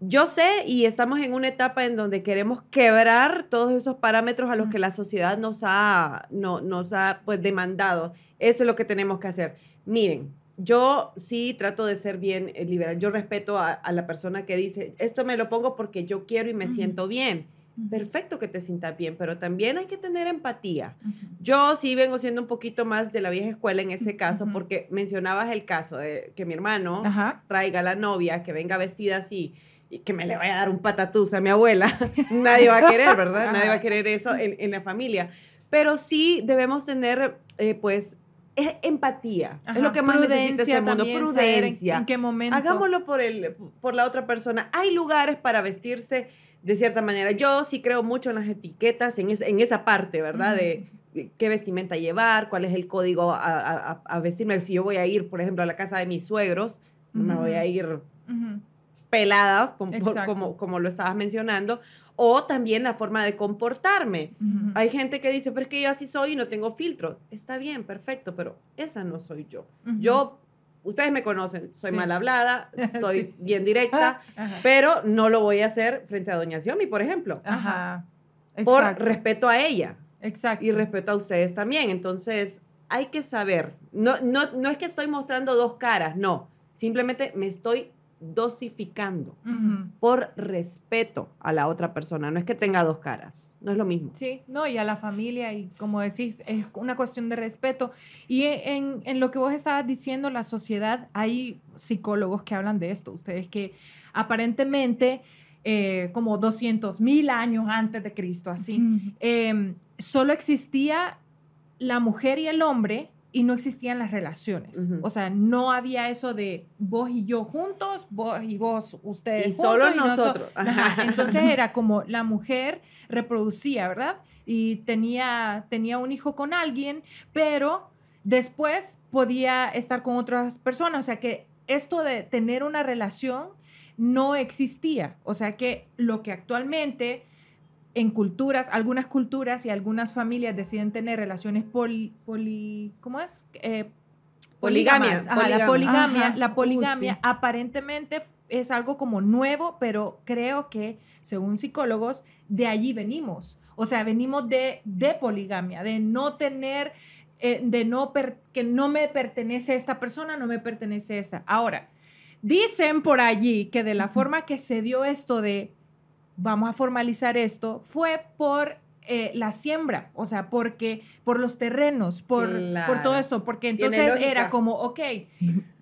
Yo sé, y estamos en una etapa en donde queremos quebrar todos esos parámetros a los que la sociedad nos ha, no, nos ha pues, demandado. Eso es lo que tenemos que hacer. Miren, yo sí trato de ser bien liberal. Yo respeto a, a la persona que dice, esto me lo pongo porque yo quiero y me uh-huh. siento bien. Perfecto que te sientas bien, pero también hay que tener empatía. Uh-huh. Yo sí vengo siendo un poquito más de la vieja escuela en ese caso, uh-huh. porque mencionabas el caso de que mi hermano uh-huh. traiga a la novia, que venga vestida así, y que me le vaya a dar un patatús a mi abuela. Nadie va a querer, ¿verdad? Uh-huh. Nadie va a querer eso en, en la familia. Pero sí debemos tener, eh, pues, es empatía, ajá, es lo que más necesita este mundo, prudencia. ¿En, en qué momento? Hagámoslo por, el, por la otra persona. Hay lugares para vestirse de cierta manera. Yo sí creo mucho en las etiquetas, en, es, en esa parte, ¿verdad? De qué vestimenta llevar, cuál es el código a, a, a vestirme. Si yo voy a ir, por ejemplo, a la casa de mis suegros, uh-huh. me voy a ir uh-huh. pelada, como, por, como, como lo estabas mencionando, o también la forma de comportarme. Uh-huh. Hay gente que dice, pero es que yo así soy y no tengo filtro. Está bien, perfecto, pero esa no soy yo. Uh-huh. Yo, ustedes me conocen, soy sí. mal hablada, soy sí. bien directa, ajá. pero no lo voy a hacer frente a doña Xiomi, por ejemplo. Ajá. Por respeto a ella. Exacto. Y respeto a ustedes también. Entonces, hay que saber. No, no, no es que estoy mostrando dos caras, no. Simplemente me estoy dosificando uh-huh. por respeto a la otra persona. No es que tenga dos caras, no es lo mismo. Sí, no, y a la familia, y como decís, es una cuestión de respeto. Y en, en lo que vos estabas diciendo, la sociedad, hay psicólogos que hablan de esto, ustedes, que aparentemente eh, como doscientos mil años antes de Cristo, así, uh-huh. eh, solo existía la mujer y el hombre, y no existían las relaciones. Uh-huh. O sea, no había eso de vos y yo juntos, vos y vos, ustedes y juntos. Solo y solo nosotros. Ajá. Entonces era como la mujer reproducía, ¿verdad? Y tenía, tenía un hijo con alguien, pero después podía estar con otras personas. O sea, que esto de tener una relación no existía. O sea, que lo que actualmente... en culturas, algunas culturas y algunas familias deciden tener relaciones poli, poli ¿cómo es? Eh, poligamia. Ajá, poligamia. La poligamia, ajá. La poligamia uh, sí. aparentemente es algo como nuevo, pero creo que, según psicólogos, de allí venimos. O sea, venimos de, de poligamia, de no tener, eh, de no per, que no me pertenece esta persona, no me pertenece esta. Ahora, dicen por allí que de la forma que se dio esto de vamos a formalizar esto, fue por eh, la siembra, o sea, porque, por los terrenos, por, claro. por todo esto, porque entonces era como, ok, eh,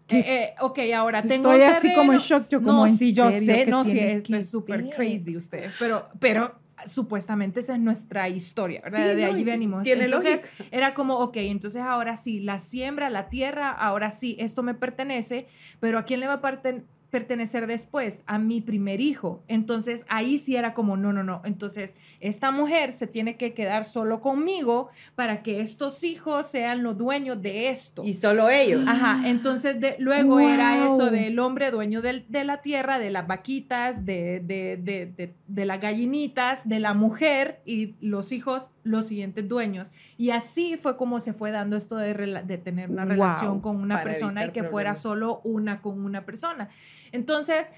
eh, ok, ahora estoy tengo un terreno. Estoy así como en shock, yo como no, en sí, yo sé, no, sí, esto es súper crazy ustedes, pero, pero supuestamente esa es nuestra historia, ¿verdad? Sí, de no, ahí venimos. Entonces, lógica. Era como, ok, entonces ahora sí, la siembra, la tierra, ahora sí, esto me pertenece, pero ¿a quién le va a pertenecer? pertenecer después a mi primer hijo. Entonces, ahí sí era como, no, no, no. Entonces, esta mujer se tiene que quedar solo conmigo para que estos hijos sean los dueños de esto. Y solo ellos. Ajá. Entonces, de, luego wow. era eso del hombre dueño del, de la tierra, de las vaquitas, de, de, de, de, de las gallinitas, de la mujer y los hijos, los siguientes dueños. Y así fue como se fue dando esto de, rela- de tener una wow. relación con una para persona y que problemas. Fuera solo una con una persona. Entonces,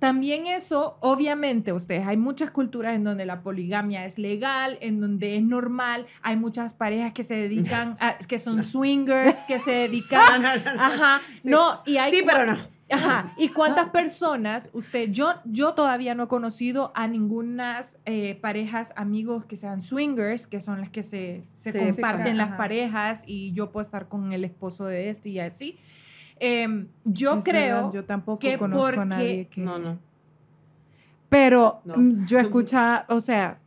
también eso, obviamente, ustedes, hay muchas culturas en donde la poligamia es legal, en donde es normal, hay muchas parejas que se dedican, a, que son no. swingers, que se dedican, no, no, no, ajá, sí. no, y hay... Sí, cu- pero no. Ajá, ¿y cuántas personas, usted, yo, yo todavía no he conocido a ningunas eh, parejas, amigos que sean swingers, que son las que se, se, se comparten se, las ajá. parejas y yo puedo estar con el esposo de este y así... Eh, yo es creo verdad, yo tampoco que conozco porque... a nadie que... No, no. Pero no. yo escuchaba, o sea,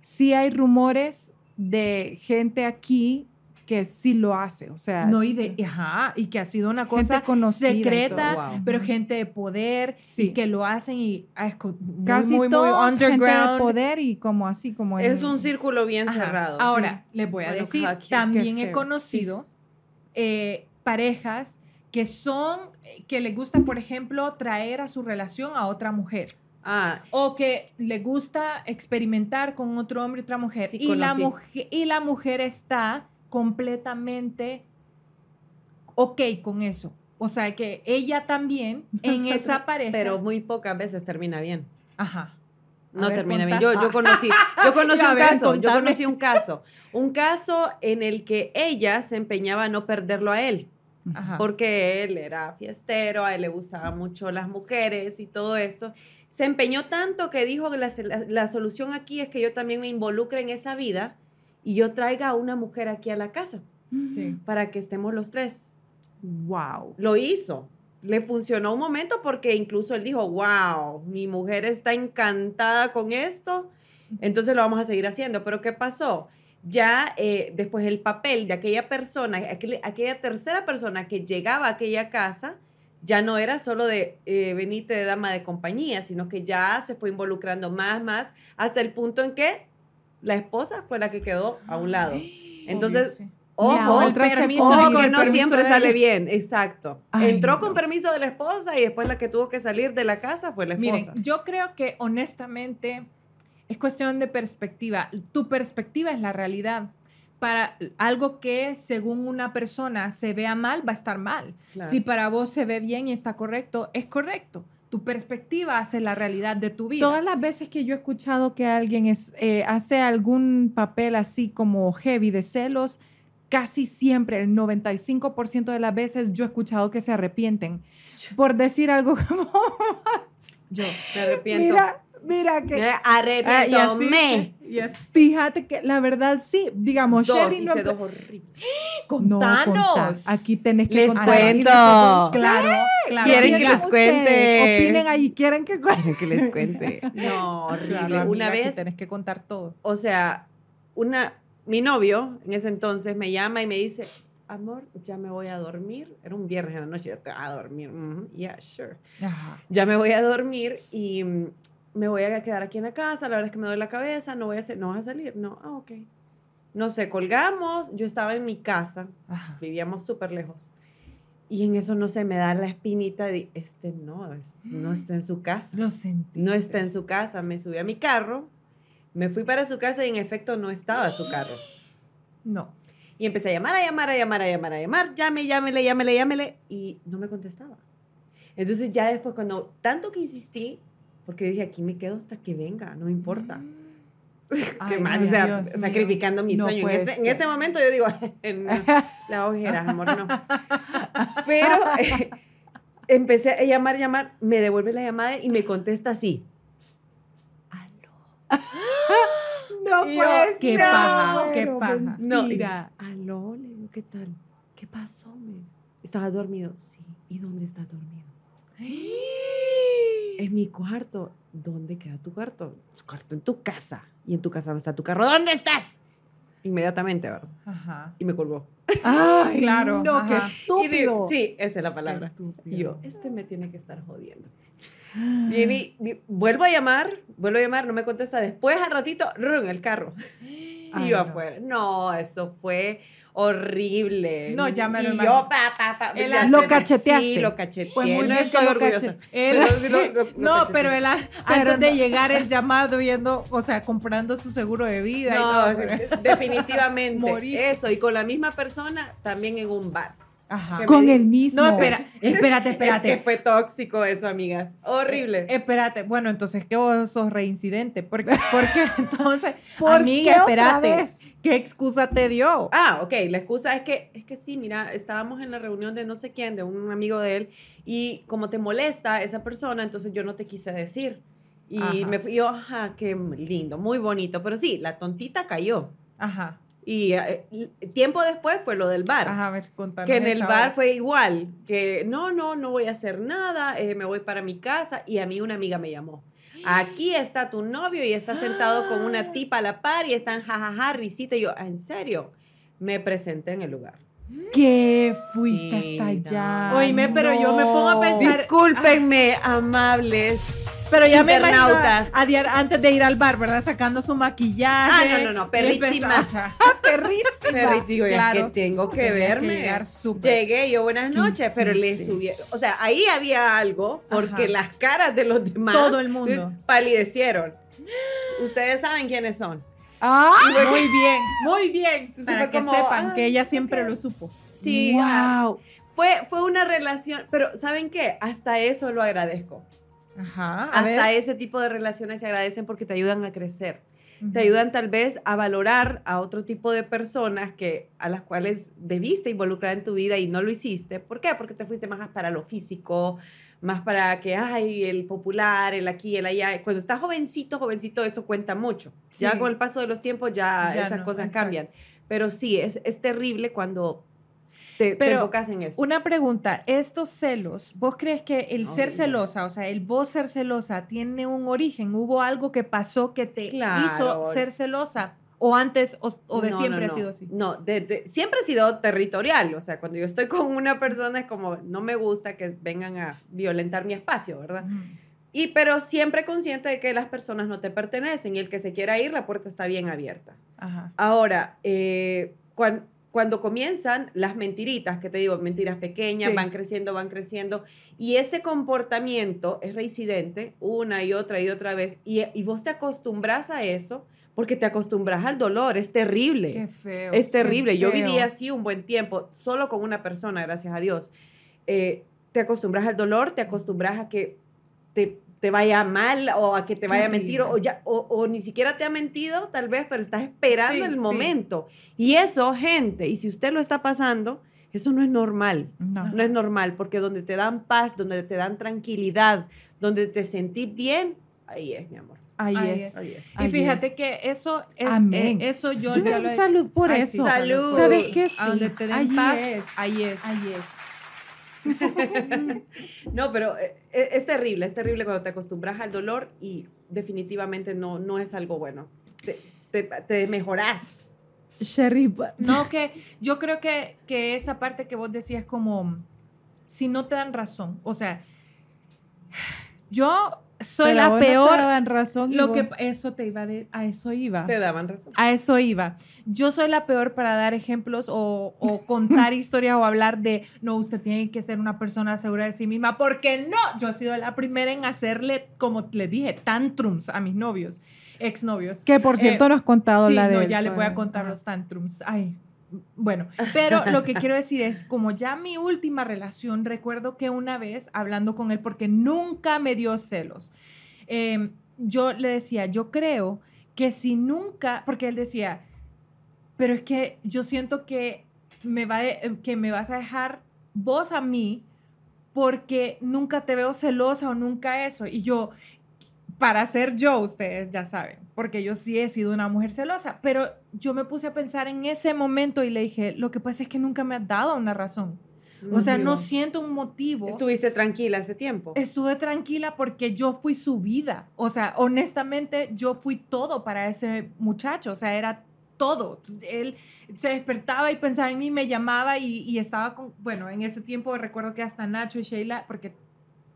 sí hay rumores de gente aquí que sí lo hace, o sea... No, y de... Ajá, y que ha sido una cosa secreta, wow. pero gente de poder, sí. y que lo hacen y... Es muy, casi muy, todos muy underground. Gente de poder y como así, como... Es el, un círculo bien ajá. cerrado. Ahora, sí. les voy a decir, aquí, también he conocido sí. eh, parejas que son, que les gusta, por ejemplo, traer a su relación a otra mujer. Ah, o que le gusta experimentar con otro hombre y otra mujer. Sí, y, la mujer y la mujer está completamente ok con eso. O sea, que ella también en esa pareja... Pero muy pocas veces termina bien. Ajá. No ver, termina bien. Yo, yo conocí, yo conocí un ver, caso, contame. yo conocí un caso. Un caso en el que ella se empeñaba a no perderlo a él. Ajá. Porque él era fiestero, a él le gustaban mucho las mujeres y todo esto. Se empeñó tanto que dijo que la, la, la solución aquí es que yo también me involucre en esa vida y yo traiga a una mujer aquí a la casa, sí, para que estemos los tres. Wow. Lo hizo. Le funcionó un momento porque incluso él dijo, wow, mi mujer está encantada con esto, entonces lo vamos a seguir haciendo. Pero ¿qué pasó? Ya eh, después el papel de aquella persona, aquel, aquella tercera persona que llegaba a aquella casa, ya no era solo de eh, venite de dama de compañía, sino que ya se fue involucrando más, más, hasta el punto en que la esposa fue la que quedó a un lado. Entonces... Obvio, sí. Ojo, el permiso, ojo, no siempre sale bien, exacto. Ay, entró no. con permiso de la esposa y después la que tuvo que salir de la casa fue la esposa. Miren, yo creo que honestamente es cuestión de perspectiva. Tu perspectiva es la realidad. Para algo que según una persona se vea mal, va a estar mal. Claro. Si para vos se ve bien y está correcto, es correcto. Tu perspectiva hace la realidad de tu vida. Todas las veces que yo he escuchado que alguien es, eh, hace algún papel así como heavy de celos, casi siempre, el noventa y cinco por ciento de las veces, yo he escuchado que se arrepienten. Por decir algo como... yo me arrepiento. Mira, mira que... Me arrepiento. Me. Yes. Fíjate que la verdad sí, digamos... Dos, Sherry no... dos horrible. Contanos. No, contá. Aquí tenés que contar. Les cuento. Claro, claro. Quieren que les cuente. Opinen ahí, quieren que... Quieren que les cuente. No, horrible. Claro, una vez... tenés que contar todo. O sea, una... Mi novio, en ese entonces, me llama y me dice, amor, ya me voy a dormir. Era un viernes en la noche, ya te vas a dormir. Mm-hmm. Yeah, sure. Ajá. Ya me voy a dormir y me voy a quedar aquí en la casa. La verdad es que me duele la cabeza, no voy a ser, no vas a salir. No, ah, ok. No sé, colgamos. Yo estaba en mi casa, ajá, vivíamos súper lejos. Y en eso, no sé, me da la espinita de, este no, este, no está en su casa. Lo sentí. No está en su casa. Me subí a mi carro. Me fui para su casa y en efecto no estaba su carro. No. Y empecé a llamar, a llamar, a llamar, a llamar, a llamar. Llame, llámele, llámele, llámele. Y no me contestaba. Entonces ya después, cuando tanto que insistí, porque dije, aquí me quedo hasta que venga, no me importa. Qué mal, o sea, Dios sacrificando mío. mi no sueño. En este, en este momento yo digo, no, la ojeras, amor, no. Pero eh, empecé a llamar, llamar, me devuelve la llamada y me contesta así. No fue qué paja, qué paja. No, mira, aló, le digo, ¿qué tal? ¿Qué pasó, mes? ¿Estabas dormido? Sí. ¿Y dónde estás dormido? En mi cuarto. ¿Dónde queda tu cuarto? Tu cuarto en tu casa. Y en tu casa no está tu carro. ¿Dónde estás? Inmediatamente, ¿verdad? Ajá. Y me colgó. Ah, claro. No, ajá, qué estúpido. Y digo, sí, esa es la palabra. Estúpido. Yo, este me tiene que estar jodiendo. Bien, y, y vuelvo a llamar, vuelvo a llamar, no me contesta. Después, al ratito, en el carro. Y ay, yo no. afuera. No, eso fue horrible. No, ya me lo imagino. Yo, pa, pa, pa. Él, ya, lo cacheteaste. Sí, lo cacheteé. Pues muy no estoy orgullosa. Él, pero, sí, lo, lo, lo no, cacheteé. Pero él, antes pero de no. llegar, él llamado viendo, o sea, comprando su seguro de vida. No, y todo. Definitivamente. Moriste. Eso, y con la misma persona, también en un bar. Ajá. Con el mismo. No, espera, espérate, espérate. Es que fue tóxico eso, amigas. Horrible. Eh, espérate. Bueno, entonces, ¿qué vos sos reincidente? ¿Por qué? Porque entonces, ¿por amiga, qué espérate. ¿Qué excusa te dio? Ah, ok. La excusa es que, es que sí, mira, estábamos en la reunión de no sé quién, de un amigo de él, y como te molesta esa persona, entonces yo no te quise decir. Y ajá. me fui, yo, ajá, qué lindo, muy bonito. Pero sí, la tontita cayó. Ajá. Y, y tiempo después fue lo del bar. Ajá, a ver, que en el bar hora. fue igual, que no, no, no voy a hacer nada, eh, me voy para mi casa. Y a mí una amiga me llamó. Aquí está tu novio y está sentado con una tipa a la par y están jajaja, risita. Y yo, ¿en serio? Me presenté en el lugar. ¿Qué? Fuiste sí, hasta allá. No. Oíme, pero no. yo me pongo a pensar. Discúlpenme, ah. amables. Pero ya me imagino a Diana antes de ir al bar, ¿verdad? Sacando su maquillaje. Ah, no, no, no, perrísima. Perrísima. Perrísima, claro. Que tengo que verme. Que Llegué yo, buenas noches, pero le subí. O sea, ahí había algo, porque Ajá. las caras de los demás. Todo el mundo. Palidecieron. Ustedes saben quiénes son. Ah, muy bien, muy bien. Para que sepan que ella siempre lo supo. Sí. Wow. Fue, fue una relación, pero ¿saben qué? Hasta eso lo agradezco. Ajá, hasta ver. Ese tipo de relaciones se agradecen porque te ayudan a crecer, uh-huh. te ayudan tal vez a valorar a otro tipo de personas que, a las cuales debiste involucrar en tu vida y no lo hiciste. ¿Por qué? Porque te fuiste más para lo físico, más para que, ay, el popular, el aquí, el allá. Cuando estás jovencito, jovencito, eso cuenta mucho. Sí. Ya con el paso de los tiempos ya, ya esas no, cosas exacto. cambian. Pero sí, es, es terrible cuando... Te, Pero te enfocas en eso. Una pregunta, estos celos, ¿vos crees que el oh, ser Dios. celosa, o sea, el vos ser celosa tiene un origen? ¿Hubo algo que pasó que te claro. hizo ser celosa? ¿O antes o, o de no, siempre no, no. ha sido así? No, de, de, siempre he sido territorial, o sea, cuando yo estoy con una persona es como, no me gusta que vengan a violentar mi espacio, ¿verdad? Mm. Y pero siempre consciente de que las personas no te pertenecen y el que se quiera ir, la puerta está bien abierta. Ajá. Ahora, eh, cuando... Cuando comienzan las mentiritas, que te digo, mentiras pequeñas, sí. van creciendo, van creciendo, y ese comportamiento es reincidente una y otra y otra vez, y, y vos te acostumbras a eso, porque te acostumbras al dolor, es terrible. Qué feo. Es terrible. Yo feo. viví así un buen tiempo, solo con una persona, gracias a Dios. Eh, te acostumbras al dolor, te acostumbras a que te... te vaya mal o a que te vaya a mentir o, ya, o, o ni siquiera te ha mentido tal vez, pero estás esperando sí, el momento. Sí. Y eso, gente, y si usted lo está pasando, eso no es normal. No. no es normal, porque donde te dan paz, donde te dan tranquilidad, donde te sentís bien, ahí es, mi amor. Ahí, ahí, es. Es. ahí es. Y fíjate ahí es. que eso es, Amén. Eh, eso yo, yo ya lo salud he... por Ay, eso. Sí, salud. ¿Sabes qué? Sí. A donde te den ahí paz, es. ahí es. Ahí es. No, pero es, es terrible, es terrible cuando te acostumbras al dolor y definitivamente no, no es algo bueno. Te, te, te mejorás. Sherry, no, que yo creo que, que esa parte que vos decías como, si no te dan razón, o sea, yo soy pero la peor. No te daban razón. Lo que, eso te iba de, a eso iba. Te daban razón. A eso iba. Yo soy la peor para dar ejemplos o, o contar historias o hablar de, no, usted tiene que ser una persona segura de sí misma, porque no, yo he sido la primera en hacerle, como les dije, tantrums a mis novios, exnovios. Que por cierto eh, no has contado sí, la de no, él, ya le voy a contar los tantrums. Ay, bueno, pero lo que quiero decir es, como ya mi última relación, recuerdo que una vez hablando con él, porque nunca me dio celos, eh, yo le decía, yo creo que si nunca, porque él decía, pero es que yo siento que me, va de, que me vas a dejar vos a mí porque nunca te veo celosa o nunca eso, y yo, para ser yo, ustedes ya saben, porque yo sí he sido una mujer celosa, pero yo me puse a pensar en ese momento y le dije, lo que pasa es que nunca me has dado una razón. Uh-huh. O sea, no siento un motivo. ¿Estuviste tranquila ese tiempo? Estuve tranquila porque yo fui su vida. O sea, honestamente, yo fui todo para ese muchacho. O sea, era todo. Él se despertaba y pensaba en mí, me llamaba y, y estaba con... Bueno, en ese tiempo recuerdo que hasta Nacho y Sheila, porque...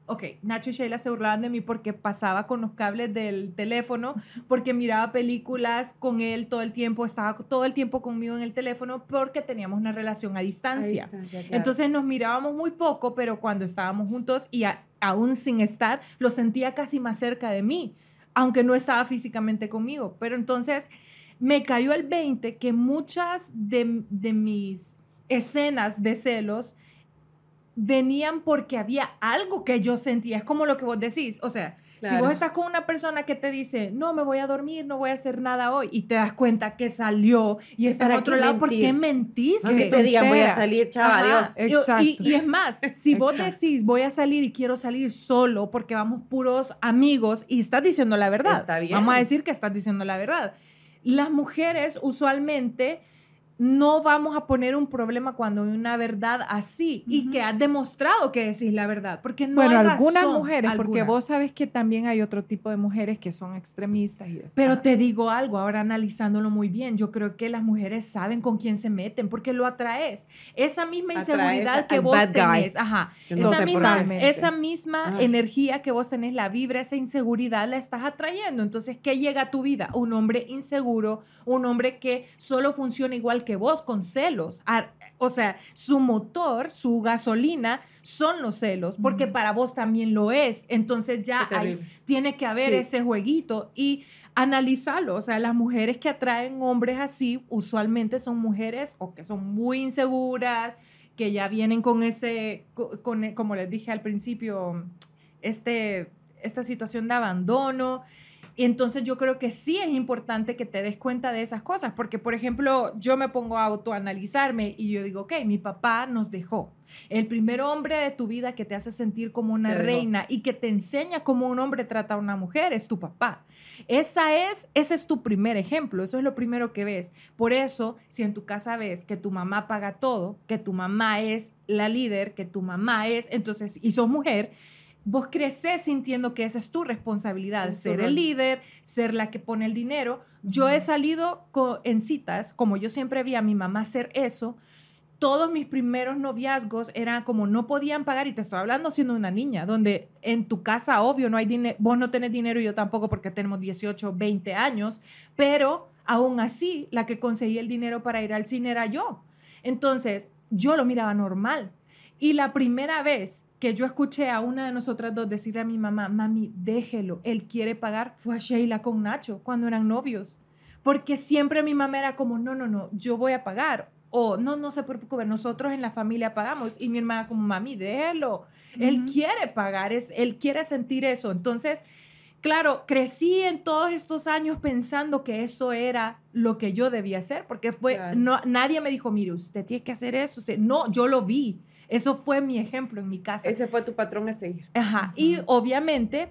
Ok, Nacho y Sheila se burlaban de mí porque pasaba con los cables del teléfono, porque miraba películas con él todo el tiempo, estaba todo el tiempo conmigo en el teléfono porque teníamos una relación a distancia. A distancia, claro. Entonces nos mirábamos muy poco, pero cuando estábamos juntos y a, aún sin estar, lo sentía casi más cerca de mí, aunque no estaba físicamente conmigo. Pero entonces me cayó el veinte que muchas de, de mis escenas de celos venían porque había algo que yo sentía, es como lo que vos decís, o sea, claro. si vos estás con una persona que te dice, no, me voy a dormir, no voy a hacer nada hoy, y te das cuenta que salió y está en otro lado, mentir? ¿Por qué mentís? No, que te tontera. digan, voy a salir, chava, Ajá, adiós. Y, y, y es más, si vos decís, voy a salir y quiero salir solo porque vamos puros amigos y estás diciendo la verdad, está bien. Vamos a decir que estás diciendo la verdad. Las mujeres usualmente no vamos a poner un problema cuando hay una verdad así, uh-huh, y que has demostrado que decís la verdad, porque no bueno, hay razón. Bueno, algunas mujeres, algunas. Porque vos sabes que también hay otro tipo de mujeres que son extremistas. Y pero te digo algo, ahora analizándolo muy bien, yo creo que las mujeres saben con quién se meten, porque lo atraes. Esa misma inseguridad atraes que vos tenés, ajá, esa misma, esa misma ajá. energía que vos tenés, la vibra, esa inseguridad la estás atrayendo. Entonces, ¿qué llega a tu vida? Un hombre inseguro, un hombre que solo funciona igual que vos, con celos. O sea, su motor, su gasolina son los celos, porque mm. para vos también lo es. Entonces ya hay, tiene que haber sí. ese jueguito y analizarlo. O sea, las mujeres que atraen hombres así usualmente son mujeres o que son muy inseguras, que ya vienen con ese, con, con, como les dije al principio, este, esta situación de abandono. Y entonces yo creo que sí es importante que te des cuenta de esas cosas, porque, por ejemplo, yo me pongo a autoanalizarme y yo digo, ok, mi papá nos dejó. El primer hombre de tu vida que te hace sentir como una reina y que te enseña cómo un hombre trata a una mujer es tu papá. Esa es, ese es tu primer ejemplo, eso es lo primero que ves. Por eso, si en tu casa ves que tu mamá paga todo, que tu mamá es la líder, que tu mamá es, entonces, y sos mujer, vos creces sintiendo que esa es tu responsabilidad, es ser el líder, ser la que pone el dinero. Yo he salido en citas, como yo siempre vi a mi mamá hacer eso, todos mis primeros noviazgos eran como no podían pagar, y te estoy hablando siendo una niña, donde en tu casa, obvio, no hay dinero, vos no tenés dinero y yo tampoco porque tenemos dieciocho, veinte años, pero aún así la que conseguía el dinero para ir al cine era yo. Entonces, yo lo miraba normal. Y la primera vez que yo escuché a una de nosotras dos decirle a mi mamá, mami, déjelo, él quiere pagar, fue a Sheila con Nacho cuando eran novios. Porque siempre mi mamá era como, no, no, no, yo voy a pagar. O no, no se preocupe, nosotros en la familia pagamos. Y mi hermana como, mami, déjelo, uh-huh, él quiere pagar, es, él quiere sentir eso. Entonces, claro, crecí en todos estos años pensando que eso era lo que yo debía hacer. Porque fue, claro, no, nadie me dijo, mire, usted tiene que hacer eso. Usted, no, yo lo vi. Eso fue mi ejemplo en mi casa. Ese fue tu patrón a seguir. Ajá. Y obviamente,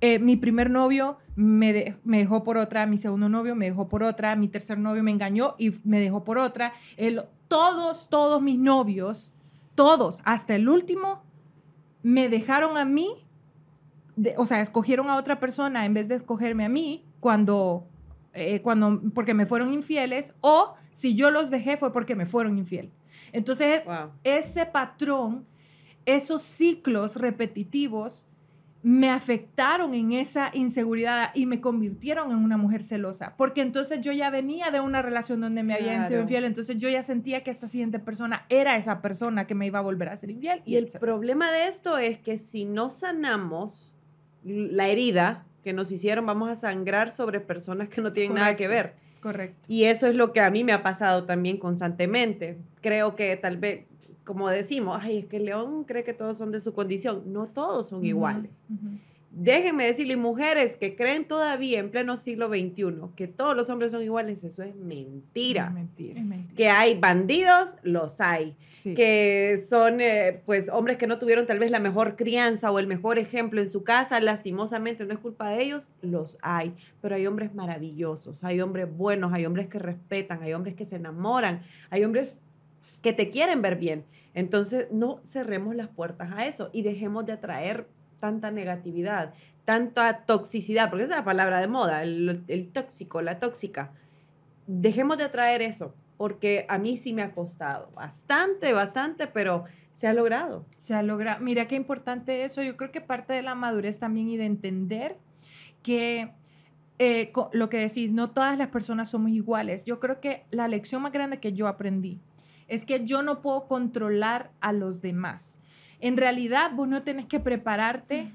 eh, mi primer novio me, de, me dejó por otra, mi segundo novio me dejó por otra, mi tercer novio me engañó y me dejó por otra. El, todos, todos mis novios, todos, hasta el último, me dejaron a mí, de, o sea, escogieron a otra persona en vez de escogerme a mí cuando, eh, cuando, porque me fueron infieles, o si yo los dejé fue porque me fueron infiel. Entonces, wow, ese patrón, esos ciclos repetitivos me afectaron en esa inseguridad y me convirtieron en una mujer celosa. Porque entonces yo ya venía de una relación donde me habían, claro, sido infiel, entonces yo ya sentía que esta siguiente persona era esa persona que me iba a volver a ser infiel. Y, y el etcétera problema de esto es que si no sanamos la herida que nos hicieron, vamos a sangrar sobre personas que no tienen, correcto, nada que ver. Correcto. Y eso es lo que a mí me ha pasado también constantemente. Creo que tal vez, como decimos, ay, es que León cree que todos son de su condición. No todos son, uh-huh, iguales. Uh-huh. Déjenme decirle, mujeres que creen todavía en pleno siglo veintiuno que todos los hombres son iguales, eso es mentira. Es mentira. Es mentira. Que hay bandidos, los hay. Sí. Que son eh, pues hombres que no tuvieron tal vez la mejor crianza o el mejor ejemplo en su casa, lastimosamente no es culpa de ellos, los hay. Pero hay hombres maravillosos, hay hombres buenos, hay hombres que respetan, hay hombres que se enamoran, hay hombres que te quieren ver bien. Entonces no cerremos las puertas a eso y dejemos de atraer tanta negatividad, tanta toxicidad, porque esa es la palabra de moda, el, el tóxico, la tóxica. Dejemos de atraer eso, porque a mí sí me ha costado bastante, bastante, pero se ha logrado. Se ha logrado. Mira qué importante eso. Yo creo que parte de la madurez también y de entender que eh, lo que decís, no todas las personas somos iguales. Yo creo que la lección más grande que yo aprendí es que yo no puedo controlar a los demás. En realidad, vos no tenés que prepararte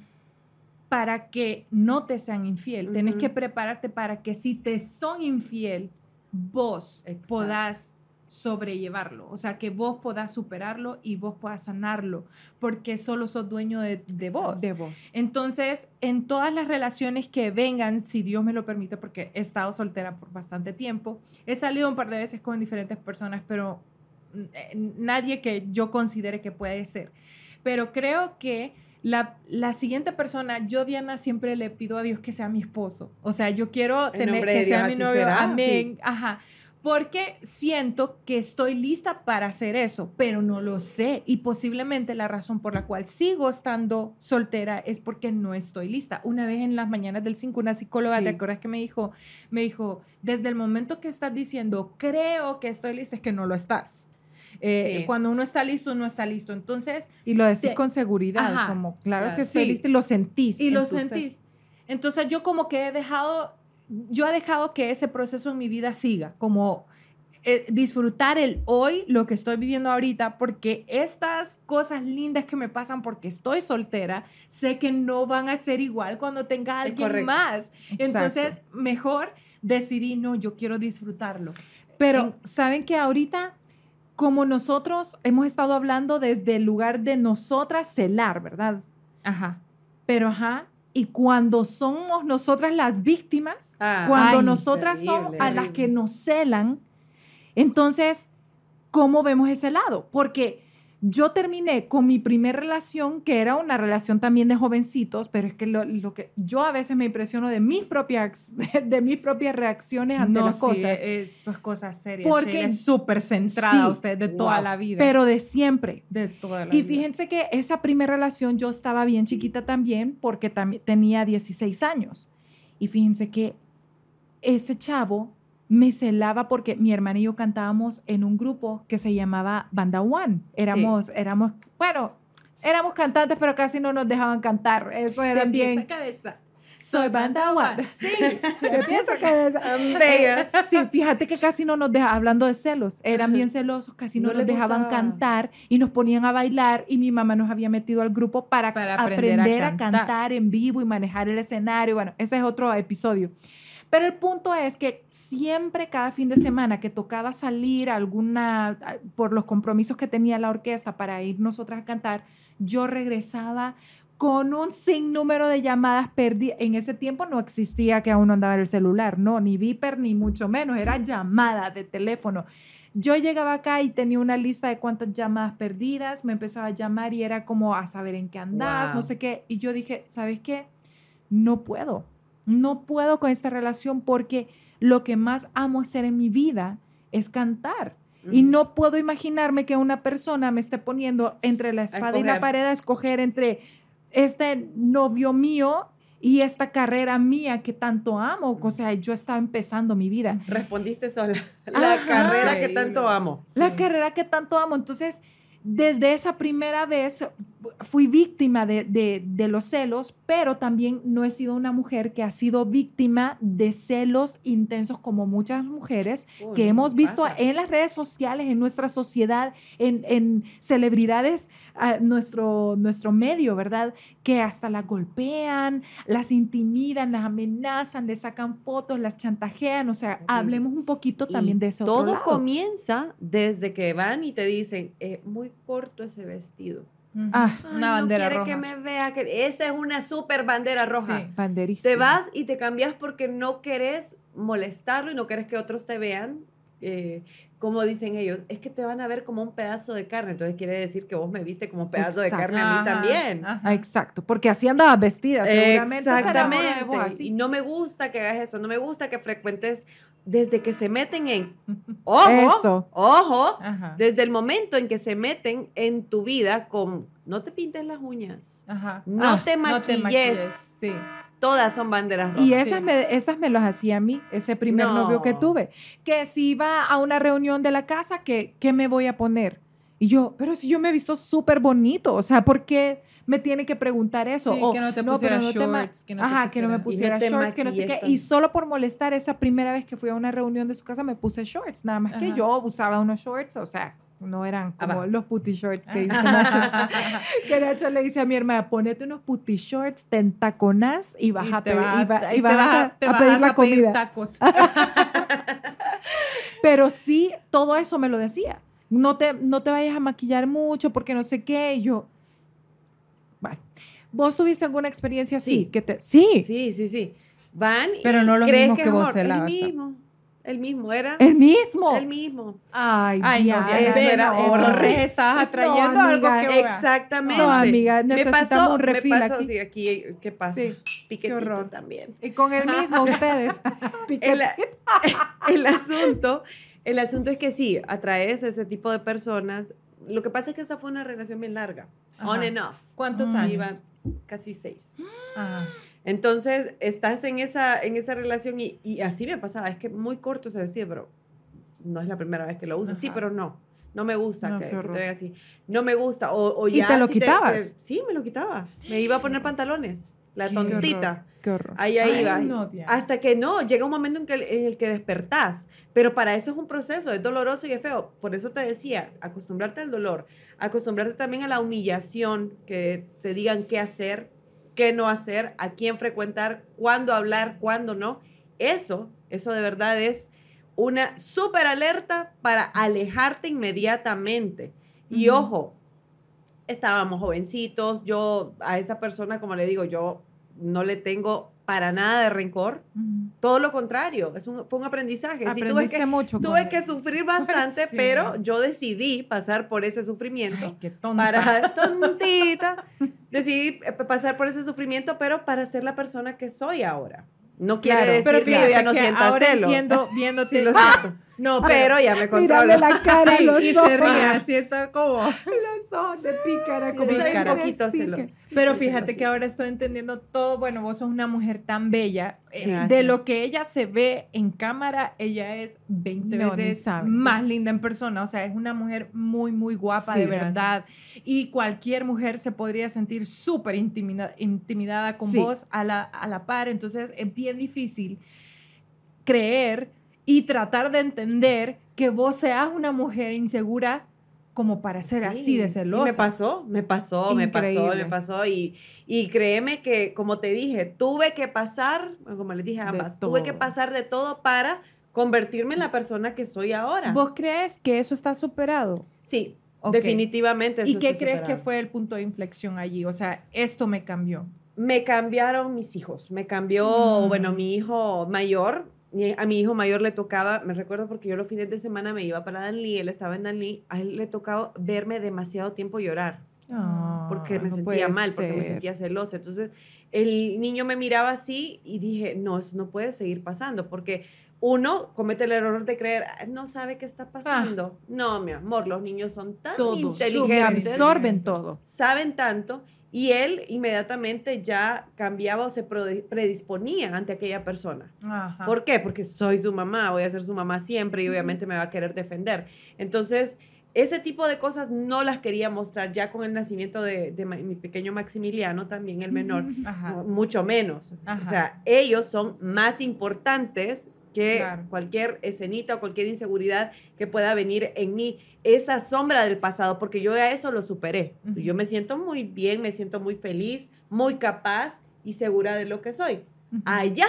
para que no te sean infiel. Uh-huh. Tenés que prepararte para que si te son infiel, vos, exacto, podás sobrellevarlo. O sea, que vos podás superarlo y vos podás sanarlo, porque solo sos dueño de, de vos. De vos. Entonces, en todas las relaciones que vengan, si Dios me lo permite, porque he estado soltera por bastante tiempo, he salido un par de veces con diferentes personas, pero eh, nadie que yo considere que puede ser. Pero creo que la, la siguiente persona, yo, Diana, siempre le pido a Dios que sea mi esposo. O sea, yo quiero tener que sea mi novio. Amén. Ajá. porque siento que estoy lista para hacer eso, pero no lo sé, y posiblemente la razón por la cual sigo estando soltera es porque no estoy lista. Una vez en las mañanas del cinco, una psicóloga, sí. ¿te acuerdas que me dijo? Me dijo, desde el momento que estás diciendo, creo que estoy lista, es que no lo estás. Eh, sí. Cuando uno está listo, uno está listo. Entonces, y lo decís te, con seguridad, ajá, como, claro, claro que estoy sí. lista, y lo sentís. Y lo sentís. Ser. Entonces, yo como que he dejado... yo he dejado que ese proceso en mi vida siga, como eh, disfrutar el hoy, lo que estoy viviendo ahorita, porque estas cosas lindas que me pasan porque estoy soltera, sé que no van a ser igual cuando tenga alguien Correcto. más. Entonces, Exacto. mejor decidí, no, yo quiero disfrutarlo. Pero, en, ¿saben que ahorita, como nosotros hemos estado hablando desde el lugar de nosotras celar, ¿verdad? Ajá. Pero, ajá. Y cuando somos nosotras las víctimas, ah, cuando ay, nosotras terrible, somos a terrible. las que nos celan, entonces, ¿cómo vemos ese lado? Porque yo terminé con mi primera relación, que era una relación también de jovencitos, pero es que lo, lo que yo a veces me impresiono de mis propias, de mis propias reacciones ante no, las sí, cosas. Esto es cosas serias. Porque es súper centrada sí, usted de wow, toda la vida. Pero de siempre. De toda la y vida. Y fíjense que esa primera relación yo estaba bien chiquita también, porque tam- tenía dieciséis años. Y fíjense que ese chavo me celaba porque mi hermana y yo cantábamos en un grupo que se llamaba Banda One. Éramos, sí. éramos, bueno, éramos cantantes, pero casi no nos dejaban cantar. Eso era de bien. De pieza a cabeza. Soy Banda One. Sí. De pieza a cabeza. Bellas. Sí, fíjate que casi no nos dejaban, hablando de celos, eran bien celosos, casi no, no nos dejaban gustaba. cantar y nos ponían a bailar, y mi mamá nos había metido al grupo para, para aprender, aprender a, a cantar. cantar en vivo y manejar el escenario. Bueno, ese es otro episodio. Pero el punto es que siempre, cada fin de semana que tocaba salir alguna, por los compromisos que tenía la orquesta para ir nosotras a cantar, yo regresaba con un sinnúmero de llamadas perdidas. En ese tiempo no existía que aún andaba en el celular, no, ni Viper, ni mucho menos, era llamada de teléfono. Yo llegaba acá y tenía una lista de cuántas llamadas perdidas, me empezaba a llamar y era como a saber en qué andás, wow. no sé qué. Y yo dije, ¿sabes qué? No puedo. No puedo con esta relación porque lo que más amo hacer en mi vida es cantar. Uh-huh. Y no puedo imaginarme que una persona me esté poniendo entre la espada y la pared a escoger entre este novio mío y esta carrera mía que tanto amo. Uh-huh. O sea, yo estaba empezando mi vida. Respondiste sola. La Ajá. carrera Increíble. que tanto amo. La sí. carrera que tanto amo. Entonces, desde esa primera vez fui víctima de, de, de los celos, pero también no he sido una mujer que ha sido víctima de celos intensos como muchas mujeres Uy, que hemos visto pasa. en las redes sociales, en nuestra sociedad, en, en celebridades, uh, nuestro, nuestro medio, ¿verdad? Que hasta las golpean, las intimidan, las amenazan, les sacan fotos, las chantajean. O sea, hablemos un poquito también y de eso. Todo otro lado. Comienza desde que van y te dicen, eh, muy corto ese vestido. Ah, Ay, una bandera no quiere roja. Que me vea, que esa es una súper bandera roja. Sí, banderísima. Te vas y te cambias porque no querés molestarlo y no querés que otros te vean. Eh, como dicen ellos, es que te van a ver como un pedazo de carne, entonces quiere decir que vos me viste como un pedazo exacto. de carne a mí ajá, también ajá. exacto, porque así andabas vestida seguramente, exactamente se de vos, así. Y no me gusta que hagas eso, no me gusta que frecuentes desde que se meten en ojo, eso. ojo ajá. desde el momento en que se meten en tu vida con no te pintes las uñas ajá. no, ah, te no te maquilles sí. Todas son banderas rojas. Y esas, sí. me, esas me las hacía a mí, ese primer no. novio que tuve. Que si iba a una reunión de la casa, ¿qué, qué me voy a poner? Y yo, pero si yo me he visto súper bonito, o sea, ¿por qué me tiene que preguntar eso? Sí, o, que no te pusiera no, no shorts. Ma- que no ajá, te pusiera. que no me pusiera no shorts, que no sé qué. Y solo por molestar, esa primera vez que fui a una reunión de su casa, me puse shorts. Nada más ajá. que yo usaba unos shorts, o sea... No eran como ah, los puti shorts que dice Nacho. Que Nacho le dice a mi hermana, ponete unos puti shorts, te entaconás y vas a pedir la comida. Tacos. Pero sí, todo eso me lo decía. No te, no te vayas a maquillar mucho porque no sé qué. Y yo, vale. ¿Vos tuviste alguna experiencia así? Sí, que te, sí. sí, sí, sí. Van y Pero no lo crees mismo que, que vos celabas. El mismo, ¿era? ¿El mismo? El mismo. Ay, Ay Dios, no, eso era horrible. Estabas atrayendo no, amiga, algo que... Exactamente. No, amiga, necesitamos me pasó, un refil me pasó, aquí. Sí, aquí, ¿qué pasa? Sí, Piquetito qué horror. También. Y con el mismo, ustedes. el, el asunto El asunto es que sí, atraes a ese tipo de personas. Lo que pasa es que esa fue una relación bien larga. Ajá. On and off. ¿Cuántos mm. años? Iba casi seis. Ajá. Entonces, estás en esa, en esa relación y, y así me pasaba. Es que muy corto se vestía, pero no es la primera vez que lo uso. Ajá. Sí, pero no. No me gusta no, que, que te veas así. No me gusta. O, o ¿Y ya, te lo si quitabas? Te, te, sí, me lo quitaba. Me iba a poner pantalones. La qué tontita. Horror, qué horror. Ahí, ahí Ay, iba. No, hasta que no, llega un momento en, que, en el que despertás. Pero para eso es un proceso, es doloroso y es feo. Por eso te decía, acostumbrarte al dolor, acostumbrarte también a la humillación, que te digan qué hacer, qué no hacer, a quién frecuentar, cuándo hablar, cuándo no. Eso, eso de verdad es una súper alerta para alejarte inmediatamente. Y uh-huh. ojo, estábamos jovencitos, yo a esa persona, como le digo, yo no le tengo para nada de rencor, uh-huh. todo lo contrario, es un, fue un aprendizaje. Sí, tuve que, mucho. Tuve que sufrir bastante, sí. pero yo decidí pasar por ese sufrimiento. Ay, qué tonta. Para, tontita. Decidí pasar por ese sufrimiento, pero para ser la persona que soy ahora. No quiere claro, decir pero fíjate, que ya no sienta ahora celos. Entiendo, viéndote sí, lo siento. No, pero, pero ya me controlo. La cara, sí, los y ojos. Se ríe, así está como... Los ojos de pícara, sí, como pícara. Un poquito celos. Sí, pero fíjate celos, que sí. ahora estoy entendiendo todo. Bueno, vos sos una mujer tan bella. Sí, eh, de lo que ella se ve en cámara, ella es veinte no, veces más linda en persona. O sea, es una mujer muy, muy guapa, sí, de verdad. Gracias. Y cualquier mujer se podría sentir súper intimida, intimidada con sí. vos a la, a la par. Entonces, es bien difícil creer... Y tratar de entender que vos seas una mujer insegura como para ser sí, así de celosa. Sí, me pasó, me pasó, Increíble. me pasó, me pasó. Y, y créeme que, como te dije, tuve que pasar, como les dije a ambas, tuve que pasar de todo para convertirme en la persona que soy ahora. ¿Vos crees que eso está superado? Sí, okay. definitivamente eso ¿Y qué está crees superado. Que fue el punto de inflexión allí? O sea, esto me cambió. Me cambiaron mis hijos. Me cambió, mm. bueno, mi hijo mayor... A mi hijo mayor le tocaba, me recuerdo porque yo los fines de semana me iba para Danlí, él estaba en Danlí, a él le tocaba verme demasiado tiempo llorar, oh, porque me no sentía mal, ser. porque me sentía celosa. Entonces el niño me miraba así y dije, no, eso no puede seguir pasando, porque uno comete el error de creer, no sabe qué está pasando. Ah, no, mi amor, los niños son tan todos, inteligentes, absorben todo, saben tanto. Y él inmediatamente ya cambiaba o se predisponía ante aquella persona. Ajá. ¿Por qué? Porque soy su mamá, voy a ser su mamá siempre y obviamente me va a querer defender. Entonces, ese tipo de cosas no las quería mostrar ya con el nacimiento de, de mi pequeño Maximiliano, también el menor, Ajá. mucho menos. Ajá. O sea, ellos son más importantes que claro. cualquier escenita o cualquier inseguridad que pueda venir en mí, esa sombra del pasado, porque yo a eso lo superé. Uh-huh. Yo me siento muy bien, me siento muy feliz, muy capaz y segura de lo que soy. Uh-huh. Allá,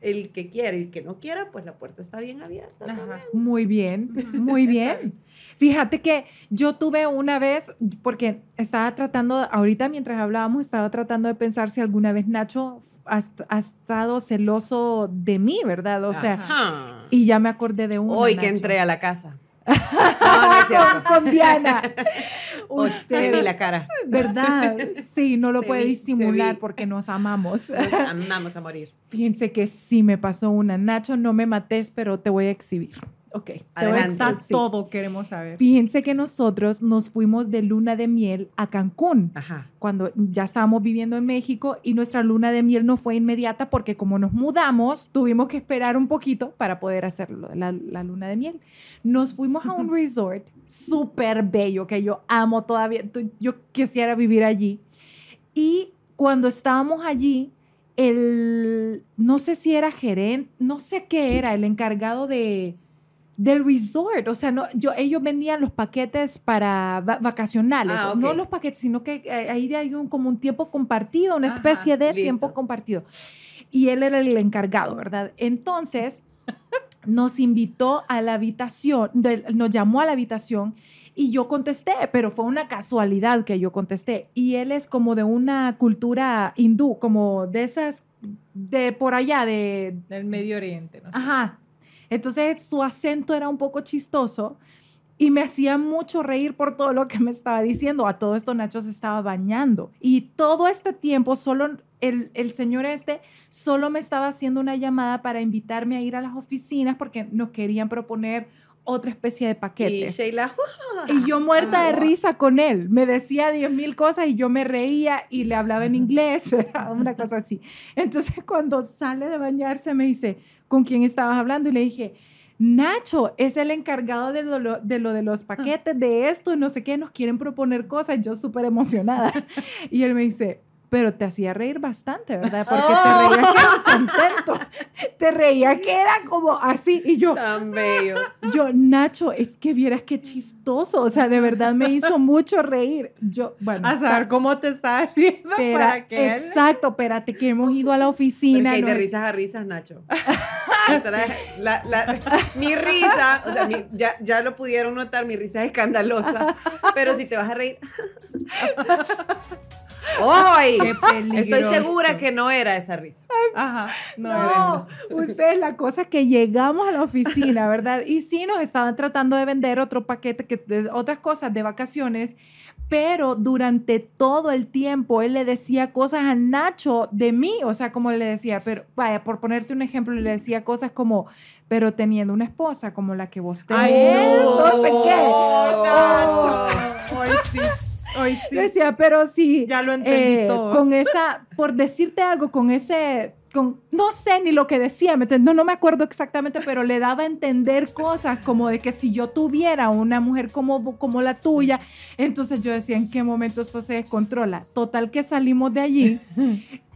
el que quiera y el que no quiera, pues la puerta está bien abierta. Ajá. Muy bien, muy bien. Fíjate que yo tuve una vez, porque estaba tratando, ahorita mientras hablábamos, estaba tratando de pensar si alguna vez Nacho... Ha, ha estado celoso de mí, ¿verdad? O sea, Ajá. y ya me acordé de uno. Hoy Nacho. Que entré a la casa. No, no con, con Diana. Usted. Vi la cara. ¿Verdad? Sí, no lo se puede vi, disimular porque nos amamos. Nos amamos a morir. Fíjense que sí me pasó una. Nacho, no me mates, pero te voy a exhibir. Ok. Adelante. Te voy a exhibir. Todo queremos saber. Fíjense que nosotros nos fuimos de luna de miel a Cancún. Ajá. Cuando ya estábamos viviendo en México y nuestra luna de miel no fue inmediata porque como nos mudamos, tuvimos que esperar un poquito para poder hacer la, la luna de miel. Nos fuimos a un resort súper bello que yo amo todavía. Yo quisiera vivir allí. Y cuando estábamos allí, el, no sé si era gerente, no sé qué era, el encargado de... del resort, o sea, no, yo, ellos vendían los paquetes para va vacacionales, ah, okay. no los paquetes, sino que ahí hay un, como un tiempo compartido, una Ajá, especie de listo. tiempo compartido. Y él era el encargado, ¿verdad? Entonces, nos invitó a la habitación, de, nos llamó a la habitación y yo contesté, pero fue una casualidad que yo contesté. Y él es como de una cultura hindú, como de esas, de por allá, de... Del Medio Oriente, no sé. Ajá. Entonces, su acento era un poco chistoso y me hacía mucho reír por todo lo que me estaba diciendo. A todo esto Nacho se estaba bañando y todo este tiempo solo el, el señor este solo me estaba haciendo una llamada para invitarme a ir a las oficinas porque nos querían proponer otra especie de paquetes. Y, Sheila, uh, y yo muerta uh, de risa con él. Me decía diez mil cosas y yo me reía y le hablaba en inglés, una cosa así. Entonces cuando sale de bañarse me dice, ¿con quién estabas hablando? Y le dije, Nacho es el encargado de lo, de lo de los paquetes, de esto, no sé qué, nos quieren proponer cosas, yo súper emocionada. Y él me dice, pero te hacía reír bastante, ¿verdad? Porque oh. te reía que era contento, te reía que era como así, y yo, tan bello. Yo, Nacho, es que vieras qué chistoso, o sea, de verdad me hizo mucho reír. Yo, bueno. A saber cómo te estás riendo, espera, para que él... Exacto, espérate, que hemos ido a la oficina. Porque no de es... risas a risas, Nacho. La, la, mi risa, o sea, mi, ya, ya lo pudieron notar, mi risa es escandalosa, pero si te vas a reír... ¡Ay! Qué peligroso. Estoy segura que no era esa risa. Ajá. No, no. Ustedes, la cosa que llegamos a la oficina, ¿verdad? Y sí nos estaban tratando de vender otro paquete, que, de, otras cosas de vacaciones, pero durante todo el tiempo él le decía cosas a Nacho de mí, o sea, como le decía, pero vaya, por ponerte un ejemplo, le decía cosas como, pero teniendo una esposa como la que vos tenés. ¡Ay, no! No sé qué. Oh, Nacho. Ay, sí. Hoy sí. Decía, pero sí, ya lo entendí eh, todo. Con esa, por decirte algo, con ese, con, no sé ni lo que decía, ¿me no, no me acuerdo exactamente, pero le daba a entender cosas como de que si yo tuviera una mujer como, como la tuya, entonces yo decía, ¿en qué momento esto se descontrola? Total que salimos de allí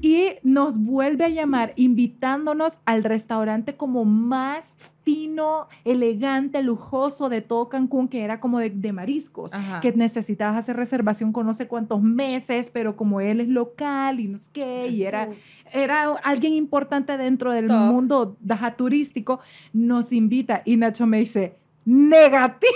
y nos vuelve a llamar invitándonos al restaurante como más fino, elegante, lujoso de todo Cancún, que era como de, de mariscos, ajá, que necesitabas hacer reservación con no sé cuántos meses, pero como él es local y no sé qué, y era, era alguien importante dentro del top mundo daja, turístico, nos invita y Nacho me dice, negativo,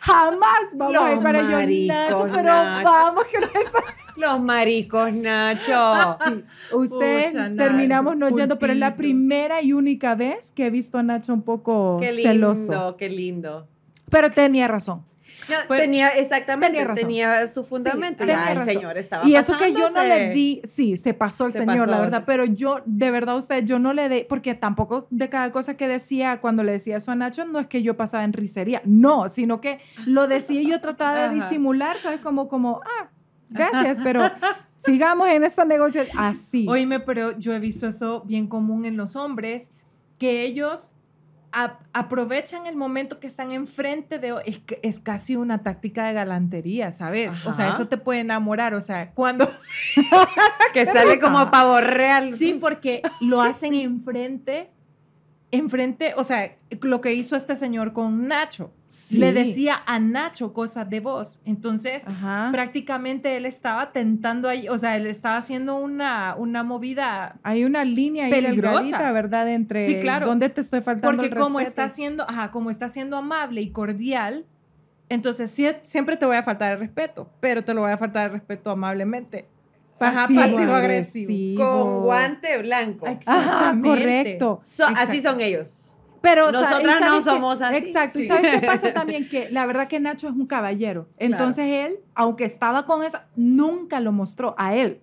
jamás vamos los a ir para maricos, yo, Nacho, pero Nacho, vamos que no está... Los maricos, Nacho. Sí. Usted, pucha, terminamos Nacho, no puntito, yendo, pero es la primera y única vez que he visto a Nacho un poco qué lindo, celoso. Qué lindo. Pero tenía razón. No, pues, tenía, exactamente, tenía, tenía su fundamento. Sí, tenía el señor estaba y eso que yo no le di, sí, se pasó el se señor, pasó, la verdad, sí. Pero yo, de verdad, usted, yo no le di, porque tampoco de cada cosa que decía, cuando le decía eso a Nacho, no es que yo pasaba en risería, no, sino que lo decía y yo trataba de ajá, disimular, ¿sabes? Como, como, ah, gracias, pero sigamos en esta negociación así. Oíme, pero yo he visto eso bien común en los hombres, que ellos... A, aprovechan el momento que están enfrente de... Es, es casi una táctica de galantería, ¿sabes? Ajá. O sea, eso te puede enamorar, o sea, cuando... que sale como pavo real. Sí, porque lo hacen enfrente, enfrente, o sea, lo que hizo este señor con Nacho. Sí. Le decía a Nacho cosas de vos. Entonces, ajá, prácticamente él estaba tentando ahí, o sea, él estaba haciendo una, una movida. Hay una línea peligrosa, ¿verdad? Entre sí, claro, dónde te estoy faltando porque el respeto. Porque como está siendo, ajá, como está siendo amable y cordial, entonces sí, siempre te voy a faltar el respeto, pero te lo voy a faltar el respeto amablemente. Pasivo-agresivo. Con guante blanco. Ajá, correcto. So, así son ellos. Pero nosotras o sea, no somos que, así. Exacto. Sí. Y ¿sabes qué pasa también? Que la verdad que Nacho es un caballero. Entonces claro, él, aunque estaba con esa, nunca lo mostró a él.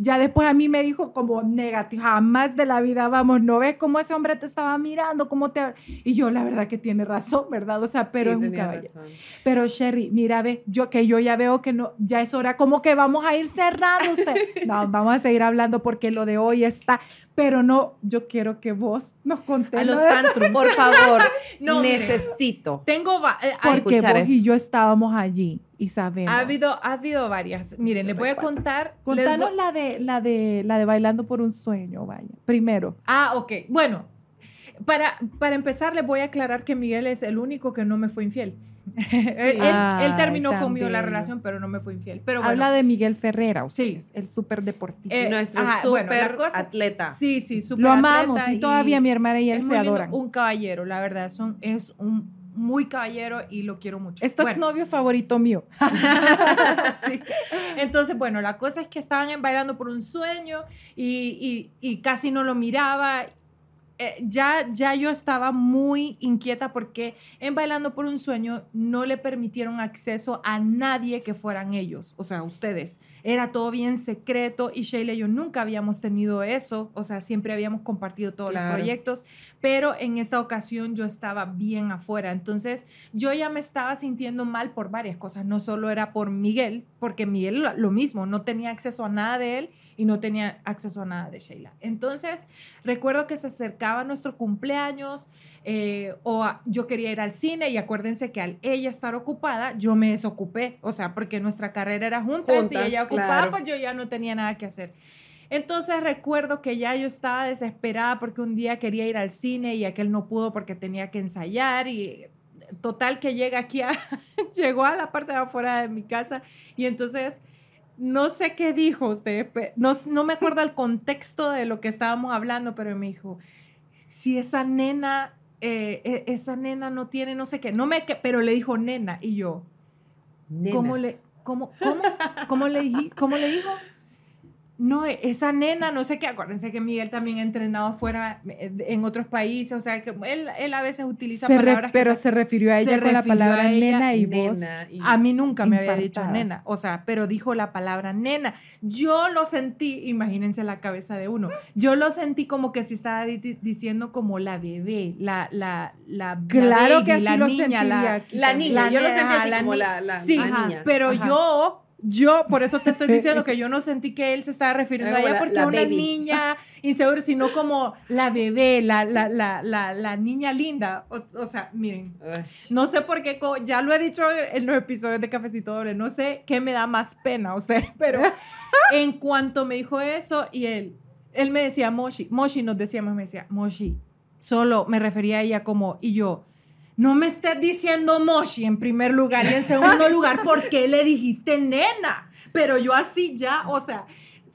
Ya después a mí me dijo como negativo, jamás de la vida, vamos, no ves cómo ese hombre te estaba mirando, cómo te... Y yo, la verdad que tiene razón, ¿verdad? O sea, pero sí, es un caballero. Razón. Pero Sherry, mira, ve, yo que yo ya veo que no, ya es hora, como que vamos a ir cerrando usted. No, vamos a seguir hablando porque lo de hoy está, pero no, yo quiero que vos nos contés. A los tantrums, por favor, no, necesito. Tengo va- eh, a porque escuchar vos eso. Y yo estábamos allí. Y sabemos. Ha habido, ha habido varias. Miren, les voy a contar. Contanos la de, la, de, la de Bailando por un Sueño, vaya. Primero. Ah, ok. Bueno, para, para empezar, les voy a aclarar que Miguel es el único que no me fue infiel. Sí. él, ah, él terminó también conmigo la relación, pero no me fue infiel. Pero bueno, habla de Miguel Ferrera, ustedes, sí, el súper deportista. Eh, Nuestro súper bueno, atleta. Sí, sí, súper atleta. Lo amamos y, y todavía mi hermana y él se adoran. Un caballero, la verdad, son, es un... muy caballero y lo quiero mucho. Es tu bueno, exnovio favorito mío. Sí. Entonces, bueno, la cosa es que estaban Bailando por un Sueño y, y, y casi no lo miraba eh, ya, ya yo estaba muy inquieta porque en Bailando por un Sueño no le permitieron acceso a nadie que fueran ellos, o sea, ustedes. Era todo bien secreto y Sheila y yo nunca habíamos tenido eso, o sea, siempre habíamos compartido todos claro. los proyectos, pero en esta ocasión yo estaba bien afuera. Entonces, yo ya me estaba sintiendo mal por varias cosas, no solo era por Miguel, porque Miguel lo mismo, no tenía acceso a nada de él y no tenía acceso a nada de Sheila. Entonces, recuerdo que se acercaba nuestro cumpleaños, eh, o a, yo quería ir al cine, y acuérdense que al ella estar ocupada, yo me desocupé, o sea, porque nuestra carrera era juntas, juntas y ella ocupada, claro. pues yo ya no tenía nada que hacer. Entonces recuerdo que ya yo estaba desesperada porque un día quería ir al cine y aquel no pudo porque tenía que ensayar, y total que llega aquí a, llegó a la parte de afuera de mi casa, y entonces no sé qué dijo usted, no, no me acuerdo el contexto de lo que estábamos hablando, pero me dijo, si esa nena, eh, esa nena no tiene no sé qué, no me, pero le dijo nena, y yo, nena. ¿Cómo le, cómo, cómo, cómo le dije, cómo le dijo? No, esa nena, no sé qué, acuérdense que Miguel también ha entrenado afuera en otros países, o sea, que él, él a veces utiliza se palabras... Re, pero que, se refirió a ella con la palabra ella, nena y nena, vos. Y a mí nunca impactada. Me había dicho nena, o sea, pero dijo la palabra nena. Yo lo sentí, imagínense la cabeza de uno, yo lo sentí como que si estaba di- diciendo como la bebé, la la la Claro la baby, que así la lo niña, sentiría. La, la niña, la yo nena, lo sentí así la como ni- la, la, sí, la ajá, niña. Pero ajá. yo... Yo, por eso te estoy diciendo que yo no sentí que él se estaba refiriendo a ella porque una niña insegura, sino como la bebé, la, la, la, la, la niña linda. O, o sea, miren, no sé por qué, ya lo he dicho en los episodios de Cafecito Doble, no sé qué me da más pena a ustedes, pero en cuanto me dijo eso, y él, él me decía Moshi, Moshi nos decía, me decía Moshi, solo me refería a ella como, y yo, no me estés diciendo Moshi en primer lugar, y en segundo lugar, ¿por qué le dijiste nena? Pero yo así ya, o sea,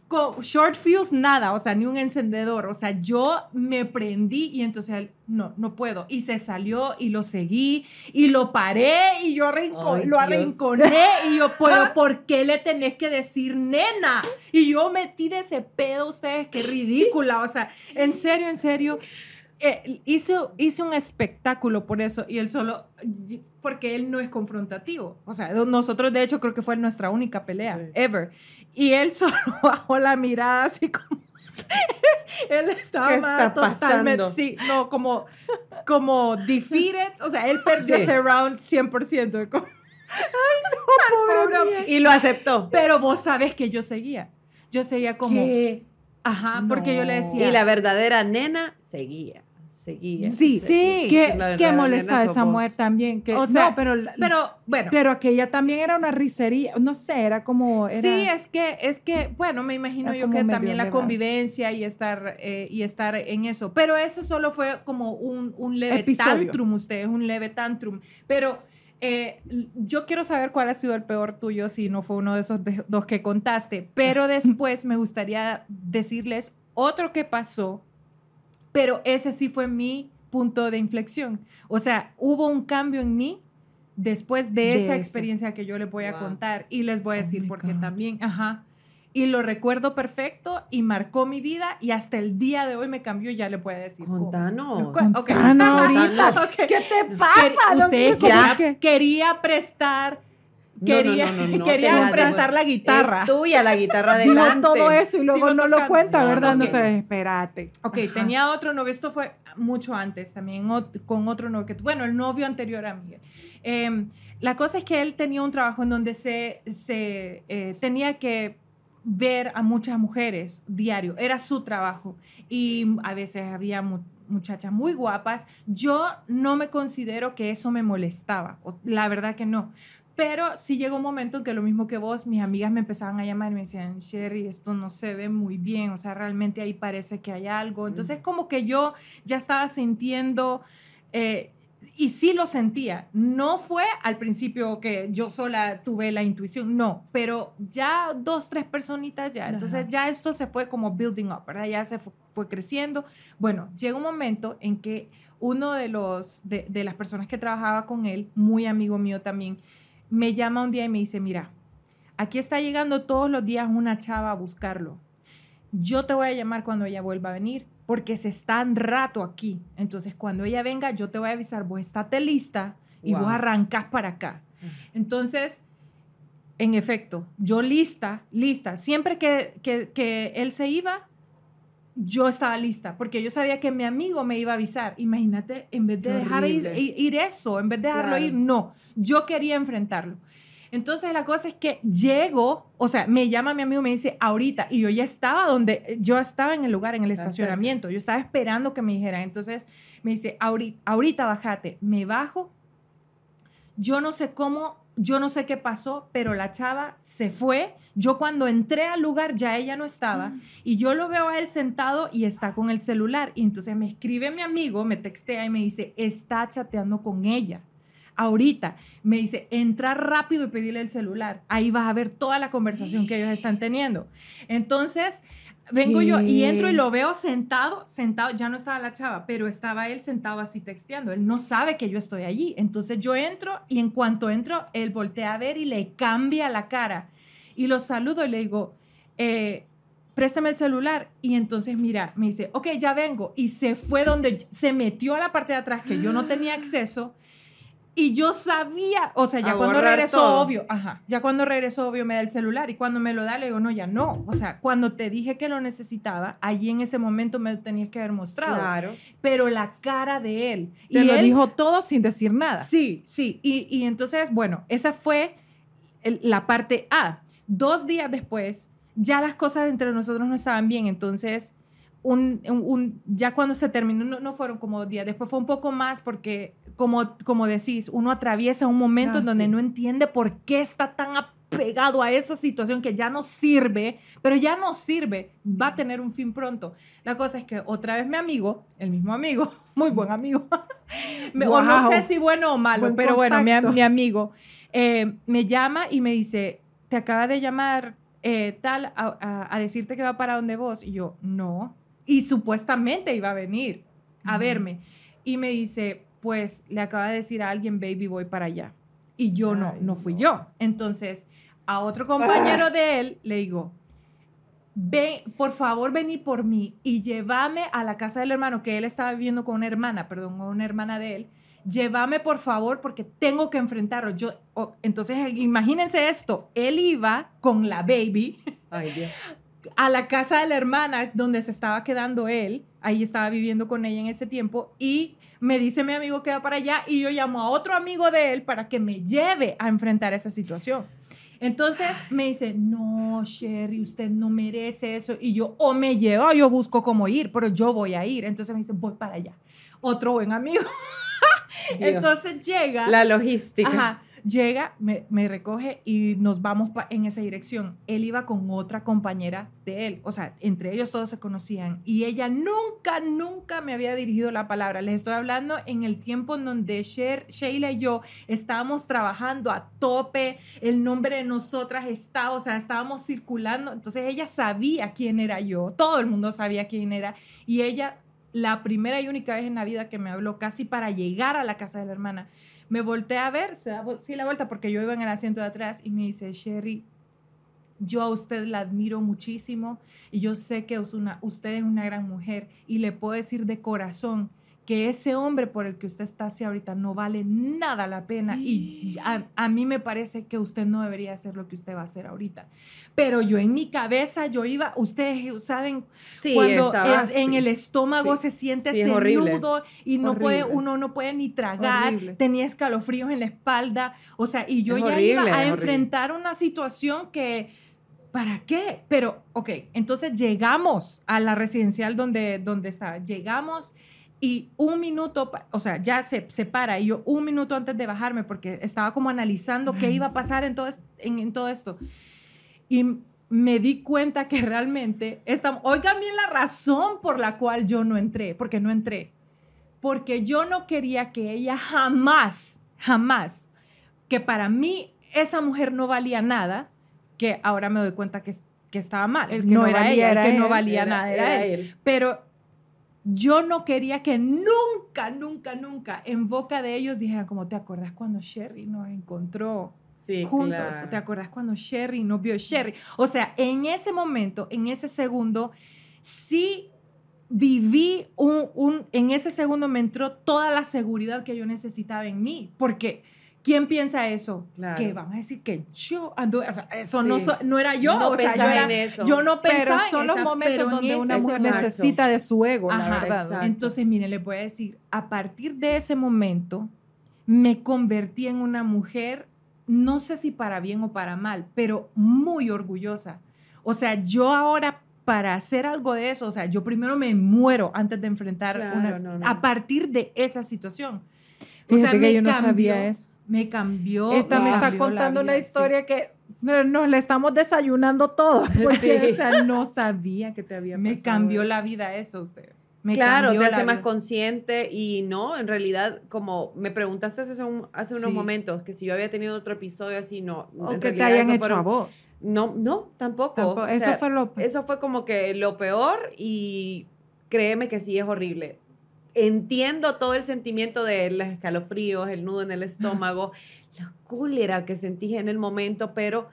con short fuse nada, o sea, ni un encendedor, o sea, yo me prendí, y entonces él, no, no puedo, y se salió, y lo seguí, y lo paré, y yo rincon, Ay, lo arrinconé, Dios. Y yo, puedo, ¿por qué le tenés que decir nena? Y yo metí de ese pedo, ustedes, qué ridícula, o sea, en serio, en serio, Eh, hizo, hizo un espectáculo por eso, y él solo, porque él no es confrontativo, o sea, nosotros de hecho creo que fue nuestra única pelea, sí. ever, y él solo bajó la mirada así como, él estaba totalmente, sí, no, como, como defeated, o sea, él perdió sí. ese round cien por ciento, como, ay, no, pobre, y lo aceptó. Pero vos sabés que yo seguía, yo seguía como, ¿qué? Ajá, no. porque yo le decía. Y la verdadera nena seguía. Seguía. Sí, sí. Qué, qué molesta esa mujer también. Que, o sea, no, pero, pero bueno. Pero aquella también era una risería. No sé, era como. Era, sí, es que, es que, bueno, me imagino yo que también la convivencia y estar, eh, y estar en eso. Pero eso solo fue como un, un leve episodio. Tantrum, ustedes, un leve tantrum. Pero. Eh, yo quiero saber cuál ha sido el peor tuyo, si no fue uno de esos de- dos que contaste, pero después me gustaría decirles otro que pasó, pero ese sí fue mi punto de inflexión. O sea, hubo un cambio en mí después de, de esa ese. experiencia que yo les voy a wow. contar, y les voy a decir oh por qué también, ajá. Y lo recuerdo perfecto y marcó mi vida, y hasta el día de hoy me cambió, ya le puedo decir. Contanos. Contanos okay. ahorita. Okay. ¿Qué te pasa? Usted ya quería, quería prestar, no, quería, no, no, no, no, quería prestar la guitarra. Es tuya la guitarra delante. Digo todo eso y luego si no, no lo cuenta, no, ¿verdad? No, okay. no se desesperate. Ok, Ajá. tenía otro novio, esto fue mucho antes también, con otro novio, que, bueno, el novio anterior a Miguel. Eh, la cosa es que él tenía un trabajo en donde se, se eh, tenía que ver a muchas mujeres diario, era su trabajo, y a veces había mu- muchachas muy guapas. Yo no me considero que eso me molestaba, la verdad que no, pero sí llegó un momento en que, lo mismo que vos, mis amigas me empezaban a llamar y me decían, Sherry, esto no se ve muy bien, o sea, realmente ahí parece que hay algo. Entonces como que yo ya estaba sintiendo, eh, y sí lo sentía, no fue al principio que yo sola tuve la intuición, no, pero ya dos, tres personitas ya, entonces Ajá. ya esto se fue como building up, ¿verdad? Ya se fue, fue creciendo. Bueno, llega un momento en que uno de, los, de, de las personas que trabajaba con él, muy amigo mío también, me llama un día y me dice, mira, aquí está llegando todos los días una chava a buscarlo, yo te voy a llamar cuando ella vuelva a venir, porque se están rato aquí. Entonces, cuando ella venga, yo te voy a avisar, vos estate lista y wow. vos arrancás para acá. Entonces, en efecto, yo lista, lista. Siempre que, que, que él se iba, yo estaba lista, porque yo sabía que mi amigo me iba a avisar. Imagínate, en vez de Qué dejar ir, ir eso, en vez de dejarlo claro. ir, no. Yo quería enfrentarlo. Entonces, la cosa es que llego, o sea, me llama mi amigo, me dice, ahorita, y yo ya estaba donde, yo estaba en el lugar, en el estacionamiento, yo estaba esperando que me dijera. Entonces, me dice, ahorita, ahorita bájate. Me bajo, yo no sé cómo, yo no sé qué pasó, pero la chava se fue. Yo cuando entré al lugar, ya ella no estaba, mm. y yo lo veo a él sentado y está con el celular. Y entonces me escribe mi amigo, me textea y me dice, está chateando con ella. Ahorita, me dice, entra rápido y pedirle el celular. Ahí vas a ver toda la conversación que ellos están teniendo. Entonces, vengo ¿Qué? yo y entro y lo veo sentado, sentado, ya no estaba la chava, pero estaba él sentado así texteando. Él no sabe que yo estoy allí. Entonces, yo entro y en cuanto entro, él voltea a ver y le cambia la cara. Y lo saludo y le digo, eh, préstame el celular. Y entonces, mira, me dice, ok, ya vengo. Y se fue donde, se metió a la parte de atrás que yo no tenía acceso. Y yo sabía, o sea, ya cuando regresó, todo. obvio, ajá, ya cuando regresó, obvio, me da el celular. Y cuando me lo da, le digo, no, ya no. O sea, cuando te dije que lo necesitaba, allí en ese momento me lo tenías que haber mostrado. Claro. Pero la cara de él. Te y lo él, dijo todo sin decir nada. Sí, sí. Y, y entonces, bueno, esa fue el, la parte A. Dos días después, ya las cosas entre nosotros no estaban bien, entonces... Un, un, ya cuando se terminó, no, no fueron como dos días, después fue un poco más porque, como, como decís, uno atraviesa un momento ah, en donde sí. no entiende por qué está tan apegado a esa situación que ya no sirve, pero ya no sirve, va a tener un fin pronto. La cosa es que otra vez mi amigo, el mismo amigo, muy buen amigo, me, wow. o no sé si bueno o malo, buen pero contacto. bueno, mi, mi amigo eh, me llama y me dice, te acaba de llamar eh, tal a, a, a decirte que va para donde vos, y yo, no. Y supuestamente iba a venir a uh-huh. verme. Y me dice, pues, le acaba de decir a alguien, baby, voy para allá. Y yo Ay, no, no fui no. yo. Entonces, a otro compañero ah. de él, le digo, ven, por favor, vení por mí y llévame a la casa del hermano, que él estaba viviendo con una hermana, perdón, con una hermana de él. Llévame, por favor, porque tengo que enfrentarlo. Yo, oh, entonces, imagínense esto. Él iba con la baby. Ay, Dios. A la casa de la hermana donde se estaba quedando él, ahí estaba viviendo con ella en ese tiempo, y me dice mi amigo que va para allá, y yo llamo a otro amigo de él para que me lleve a enfrentar esa situación. Entonces me dice, no, Sherry, usted no merece eso, y yo o me llevo, o yo busco cómo ir, pero yo voy a ir. Entonces me dice, voy para allá. Otro buen amigo. Entonces llega. La logística. Ajá. Llega, me, me recoge y nos vamos pa- en esa dirección. Él iba con otra compañera de él. O sea, entre ellos todos se conocían. Y ella nunca, nunca me había dirigido la palabra. Les estoy hablando en el tiempo en donde Cher, Sheila y yo estábamos trabajando a tope. El nombre de nosotras estaba, o sea, estábamos circulando. Entonces, ella sabía quién era yo. Todo el mundo sabía quién era. Y ella, la primera y única vez en la vida que me habló casi para llegar a la casa de la hermana, me volteé a ver, se da sí, la vuelta porque yo iba en el asiento de atrás y me dice, Sherry, yo a usted la admiro muchísimo y yo sé que es una, usted es una gran mujer y le puedo decir de corazón que ese hombre por el que usted está así ahorita no vale nada la pena y a, a mí me parece que usted no debería hacer lo que usted va a hacer ahorita. Pero yo en mi cabeza, yo iba, ustedes saben, sí, cuando es, en el estómago sí, se siente sí, ese nudo y no puede, uno no puede ni tragar, horrible. Tenía escalofríos en la espalda, o sea, y yo es ya horrible, iba a enfrentar horrible. una situación que... ¿Para qué? Pero, ok, entonces llegamos a la residencial donde, donde estaba, llegamos... Y un minuto, o sea, ya se, se para. Y yo un minuto antes de bajarme, porque estaba como analizando qué iba a pasar en todo, en, en todo esto. Y me di cuenta que realmente, esta, oigan bien la razón por la cual yo no entré. Porque no entré. Porque yo no quería que ella jamás, jamás, que para mí esa mujer no valía nada, que ahora me doy cuenta que, que estaba mal. El que no, no era valía, ella, era el que él, no valía era, nada era, era él. él. Pero... yo no quería que nunca, nunca, nunca en boca de ellos dijeran como, ¿te acuerdas cuando Sherry nos encontró sí, juntos? Claro. ¿Te acuerdas cuando Sherry nos vio Sherry? O sea, en ese momento, en ese segundo, sí viví un, un... En ese segundo me entró toda la seguridad que yo necesitaba en mí. Porque... ¿Quién piensa eso? Claro. Que van a decir que yo anduve, o sea, eso sí. no, so, no era yo. No o sea, yo, era, en eso. yo no pensaba pero son en los esa, momentos donde una mujer exacto. necesita de su ego, Ajá, la verdad. Exacto. Entonces, miren, les voy a decir, a partir de ese momento, me convertí en una mujer, no sé si para bien o para mal, pero muy orgullosa. O sea, yo ahora, para hacer algo de eso, o sea, yo primero me muero antes de enfrentar claro, una... No, no. A partir de esa situación. Fíjate o sea, que me yo no cambió, sabía eso. Me cambió. Esta me, me está contando vida, una historia sí. que nos la estamos desayunando todo. Porque sí. o sea, no sabía que te había pasado. Me cambió la vida eso, usted. Me claro, te hace vida. más consciente y no, en realidad, como me preguntaste hace, un, hace unos sí. momentos, que si yo había tenido otro episodio así, no. O que te hayan hecho fueron, a vos. No, no, tampoco. tampoco. Eso, o sea, fue lo... eso fue como que lo peor y créeme que sí es horrible. Entiendo todo el sentimiento de los escalofríos, el nudo en el estómago, la cólera que sentí en el momento, pero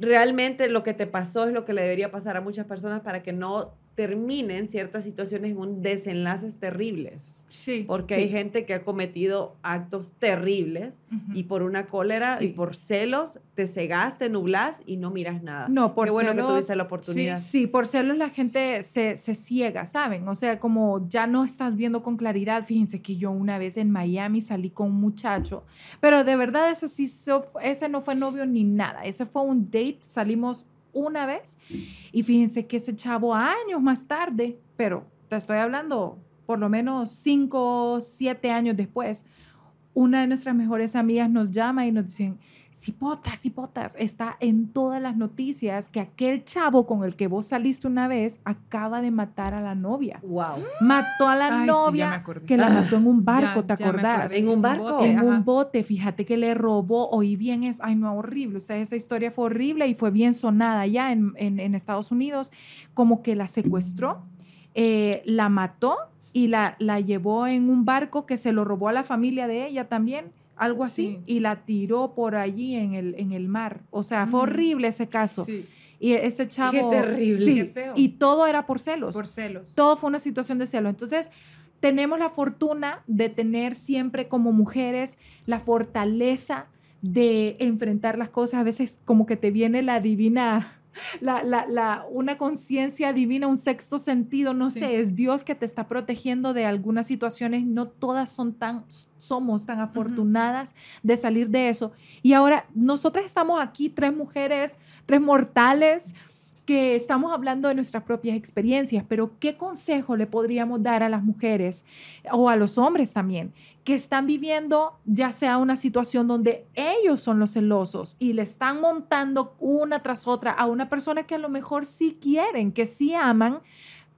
realmente lo que te pasó es lo que le debería pasar a muchas personas para que no terminen ciertas situaciones en un desenlaces terribles. Sí. Porque sí. hay gente que ha cometido actos terribles uh-huh. y por una cólera sí. y por celos te cegas, te nublás y no miras nada. No, por Qué celos, bueno que tuviste la oportunidad. Sí, sí, por celos la gente se, se ciega, ¿saben? O sea, como ya no estás viendo con claridad. Fíjense que yo una vez en Miami salí con un muchacho, pero de verdad ese, sí, ese no fue novio ni nada. Ese fue un date, salimos una vez, y fíjense que ese chavo años más tarde, pero te estoy hablando por lo menos cinco, siete años después, una de nuestras mejores amigas nos llama y nos dicen, cipotas, cipotas, está en todas las noticias que aquel chavo con el que vos saliste una vez acaba de matar a la novia. Wow. Mató a la Ay, novia sí, que la mató en un barco, ya, ¿te acordás? En un barco. En Ajá. un bote, fíjate que le robó, oí bien eso. Ay, no, horrible. O sea, esa historia fue horrible y fue bien sonada allá en, en, en Estados Unidos, como que la secuestró, eh, la mató y la, la llevó en un barco que se lo robó a la familia de ella también. Algo así, sí. y la tiró por allí en el, en el mar. O sea, fue mm. horrible ese caso. Sí. Y ese chavo... Qué terrible. Sí, qué feo. Y todo era por celos. Por celos. Todo fue una situación de celos. Entonces, tenemos la fortuna de tener siempre como mujeres la fortaleza de enfrentar las cosas. A veces como que te viene la divina... La, la, la, una conciencia divina, un sexto sentido, no sí. sé, es Dios que te está protegiendo de algunas situaciones, no todas son tan, somos tan afortunadas uh-huh. de salir de eso. Y ahora, nosotras estamos aquí, tres mujeres, tres mortales, que estamos hablando de nuestras propias experiencias, pero ¿qué consejo le podríamos dar a las mujeres o a los hombres también que están viviendo ya sea una situación donde ellos son los celosos y le están montando una tras otra a una persona que a lo mejor sí quieren, que sí aman,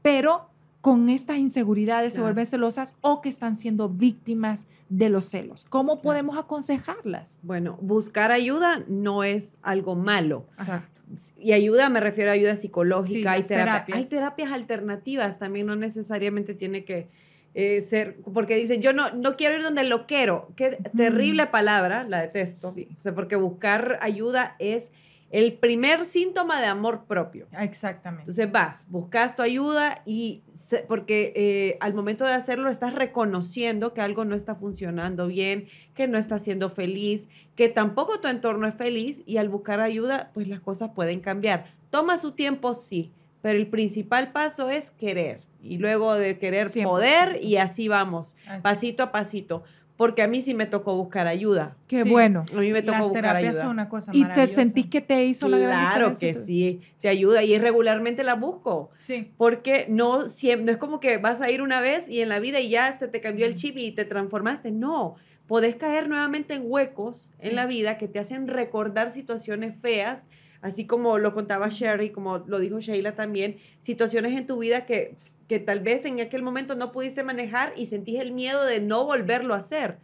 pero con estas inseguridades claro. se vuelven celosas o que están siendo víctimas de los celos? ¿Cómo claro. podemos aconsejarlas? Bueno, buscar ayuda no es algo malo. Exacto. Y ayuda, me refiero a ayuda psicológica, sí, hay terapia, terapias. Hay terapias alternativas, también no necesariamente tiene que eh, ser, porque dicen, yo no, no quiero ir donde lo quiero, qué mm. terrible palabra, la detesto, sí. o sea, porque buscar ayuda es el primer síntoma de amor propio. Exactamente. Entonces vas, buscas tu ayuda y se, porque eh, al momento de hacerlo estás reconociendo que algo no está funcionando bien, que no estás siendo feliz, que tampoco tu entorno es feliz y al buscar ayuda, pues las cosas pueden cambiar. Toma su tiempo, sí, pero el principal paso es querer y luego de querer cien por ciento. Poder y así vamos, así. Pasito a pasito. Porque a mí sí me tocó buscar ayuda. Qué sí. bueno. A mí me tocó Las buscar ayuda. Las terapias son una cosa maravillosa. ¿Y te sentís que te hizo claro la gran diferencia? Claro que sí, te ayuda. Y regularmente la busco. Sí. Porque no, siempre, no es como que vas a ir una vez y en la vida y ya se te cambió el chip y te transformaste. No, podés caer nuevamente en huecos sí. en la vida que te hacen recordar situaciones feas, así como lo contaba Sherry, como lo dijo Sheila también, situaciones en tu vida que... que tal vez en aquel momento no pudiste manejar y sentís el miedo de no volverlo a hacer.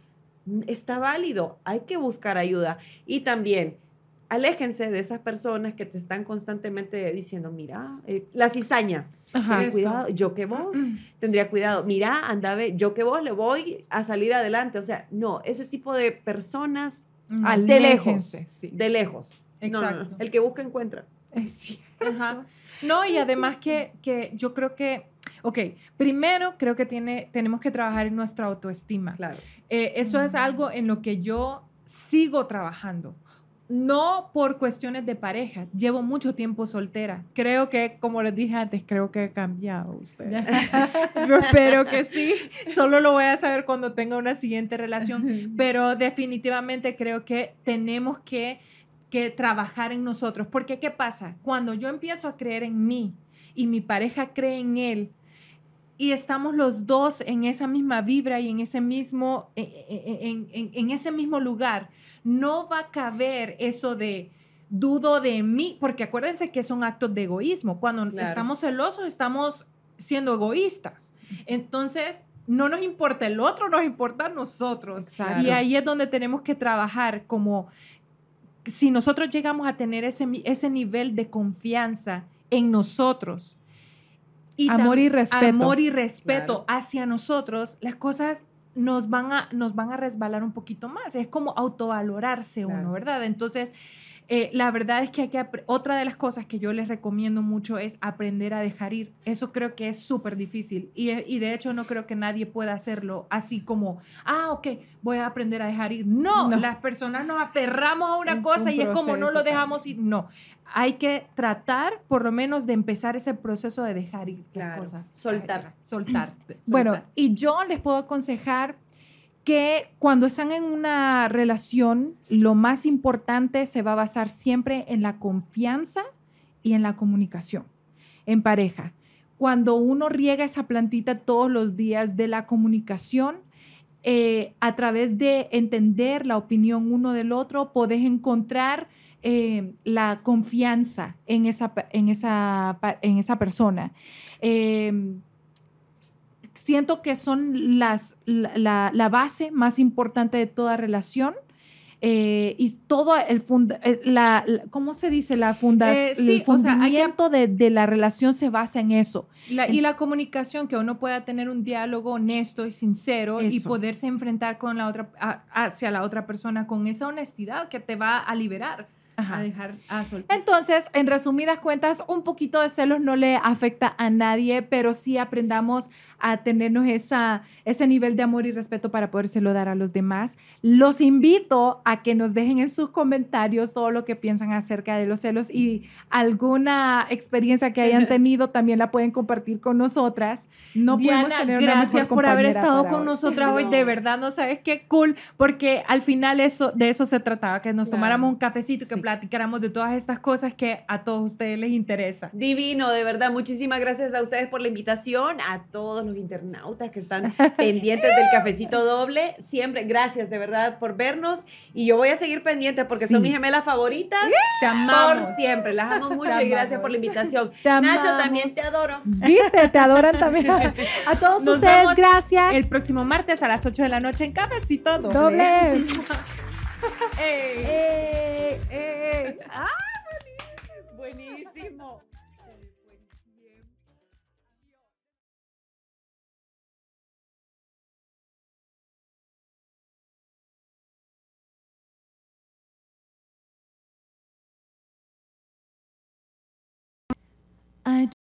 Está válido, hay que buscar ayuda. Y también, aléjense de esas personas que te están constantemente diciendo, mira, eh, la cizaña, Ajá, cuidado, yo que vos, tendría cuidado, mira, anda, ve, yo que vos le voy a salir adelante. O sea, no, ese tipo de personas, aléjense, de lejos, sí. de lejos. Exacto. No, no, no. El que busca, encuentra. Es cierto. Ajá. No, y además que, que yo creo que Ok, primero creo que tiene, tenemos que trabajar en nuestra autoestima. Claro. Eh, eso es algo en lo que yo sigo trabajando. No por cuestiones de pareja. Llevo mucho tiempo soltera. Creo que, como les dije antes, creo que he cambiado usted. Yo espero que sí. Solo lo voy a saber cuando tenga una siguiente relación. Pero definitivamente creo que tenemos que, que trabajar en nosotros. Porque, ¿qué pasa? Cuando yo empiezo a creer en mí y mi pareja cree en él, y estamos los dos en esa misma vibra y en ese mismo, en, en, en ese mismo lugar, no va a caber eso de dudo de mí, porque acuérdense que son actos de egoísmo. Cuando claro. estamos celosos, estamos siendo egoístas. Entonces, no nos importa el otro, nos importa nosotros. Claro. Y ahí es donde tenemos que trabajar, como si nosotros llegamos a tener ese, ese nivel de confianza en nosotros, y amor y respeto, amor y respeto claro. hacia nosotros, las cosas nos van, a, nos van a resbalar un poquito más. Es como autovalorarse claro. uno, ¿verdad? Entonces, eh, la verdad es que, hay que otra de las cosas que yo les recomiendo mucho es aprender a dejar ir. Eso creo que es súper difícil y, y de hecho no creo que nadie pueda hacerlo así como, ah, ok, voy a aprender a dejar ir. No, no. Las personas nos aferramos a una es cosa un y proceso, es como no lo dejamos también. ir. No. Hay que tratar, por lo menos, de empezar ese proceso de dejar ir claro. las cosas. Soltar. Soltar. Bueno, y yo les puedo aconsejar que cuando están en una relación, lo más importante se va a basar siempre en la confianza y en la comunicación en pareja. Cuando uno riega esa plantita todos los días de la comunicación, eh, a través de entender la opinión uno del otro, podés encontrar Eh, la confianza en esa, en esa, en esa persona. Eh, siento que son las, la, la base más importante de toda relación. Eh, y todo el, funda, la, la, ¿cómo se dice? La funda, eh, sí, el fundamiento o sea, hay, de, de la relación se basa en eso. La, en, y la comunicación, que uno pueda tener un diálogo honesto y sincero eso. y poderse enfrentar con la otra, a, hacia la otra persona con esa honestidad que te va a liberar. Ajá. A dejar a soltar. Entonces, en resumidas cuentas, un poquito de celos no le afecta a nadie, pero sí aprendamos a tenernos esa, ese nivel de amor y respeto para podérselo dar a los demás. Los invito a que nos dejen en sus comentarios todo lo que piensan acerca de los celos y alguna experiencia que hayan tenido también la pueden compartir con nosotras. No Diana, podemos tener una gracias por haber estado con hoy. nosotras no. hoy. De verdad, no sabes qué cool, porque al final eso, de eso se trataba, que nos claro. tomáramos un cafecito, que sí. platicáramos de todas estas cosas que a todos ustedes les interesa. Divino, de verdad, muchísimas gracias a ustedes por la invitación, a todos los internautas que están pendientes del Cafecito Doble, siempre, gracias de verdad por vernos, y yo voy a seguir pendiente porque sí. son mis gemelas favoritas. Te amamos. Por siempre, las amo mucho te y gracias amamos. por la invitación. Te Nacho, amamos. también te adoro. Viste, te adoran también. A todos Nos ustedes, gracias. El próximo martes a las ocho de la noche en Cafecito Doble. Doble. Ey, ey, ey. ¡Ah, buenísimo! Buenísimo. I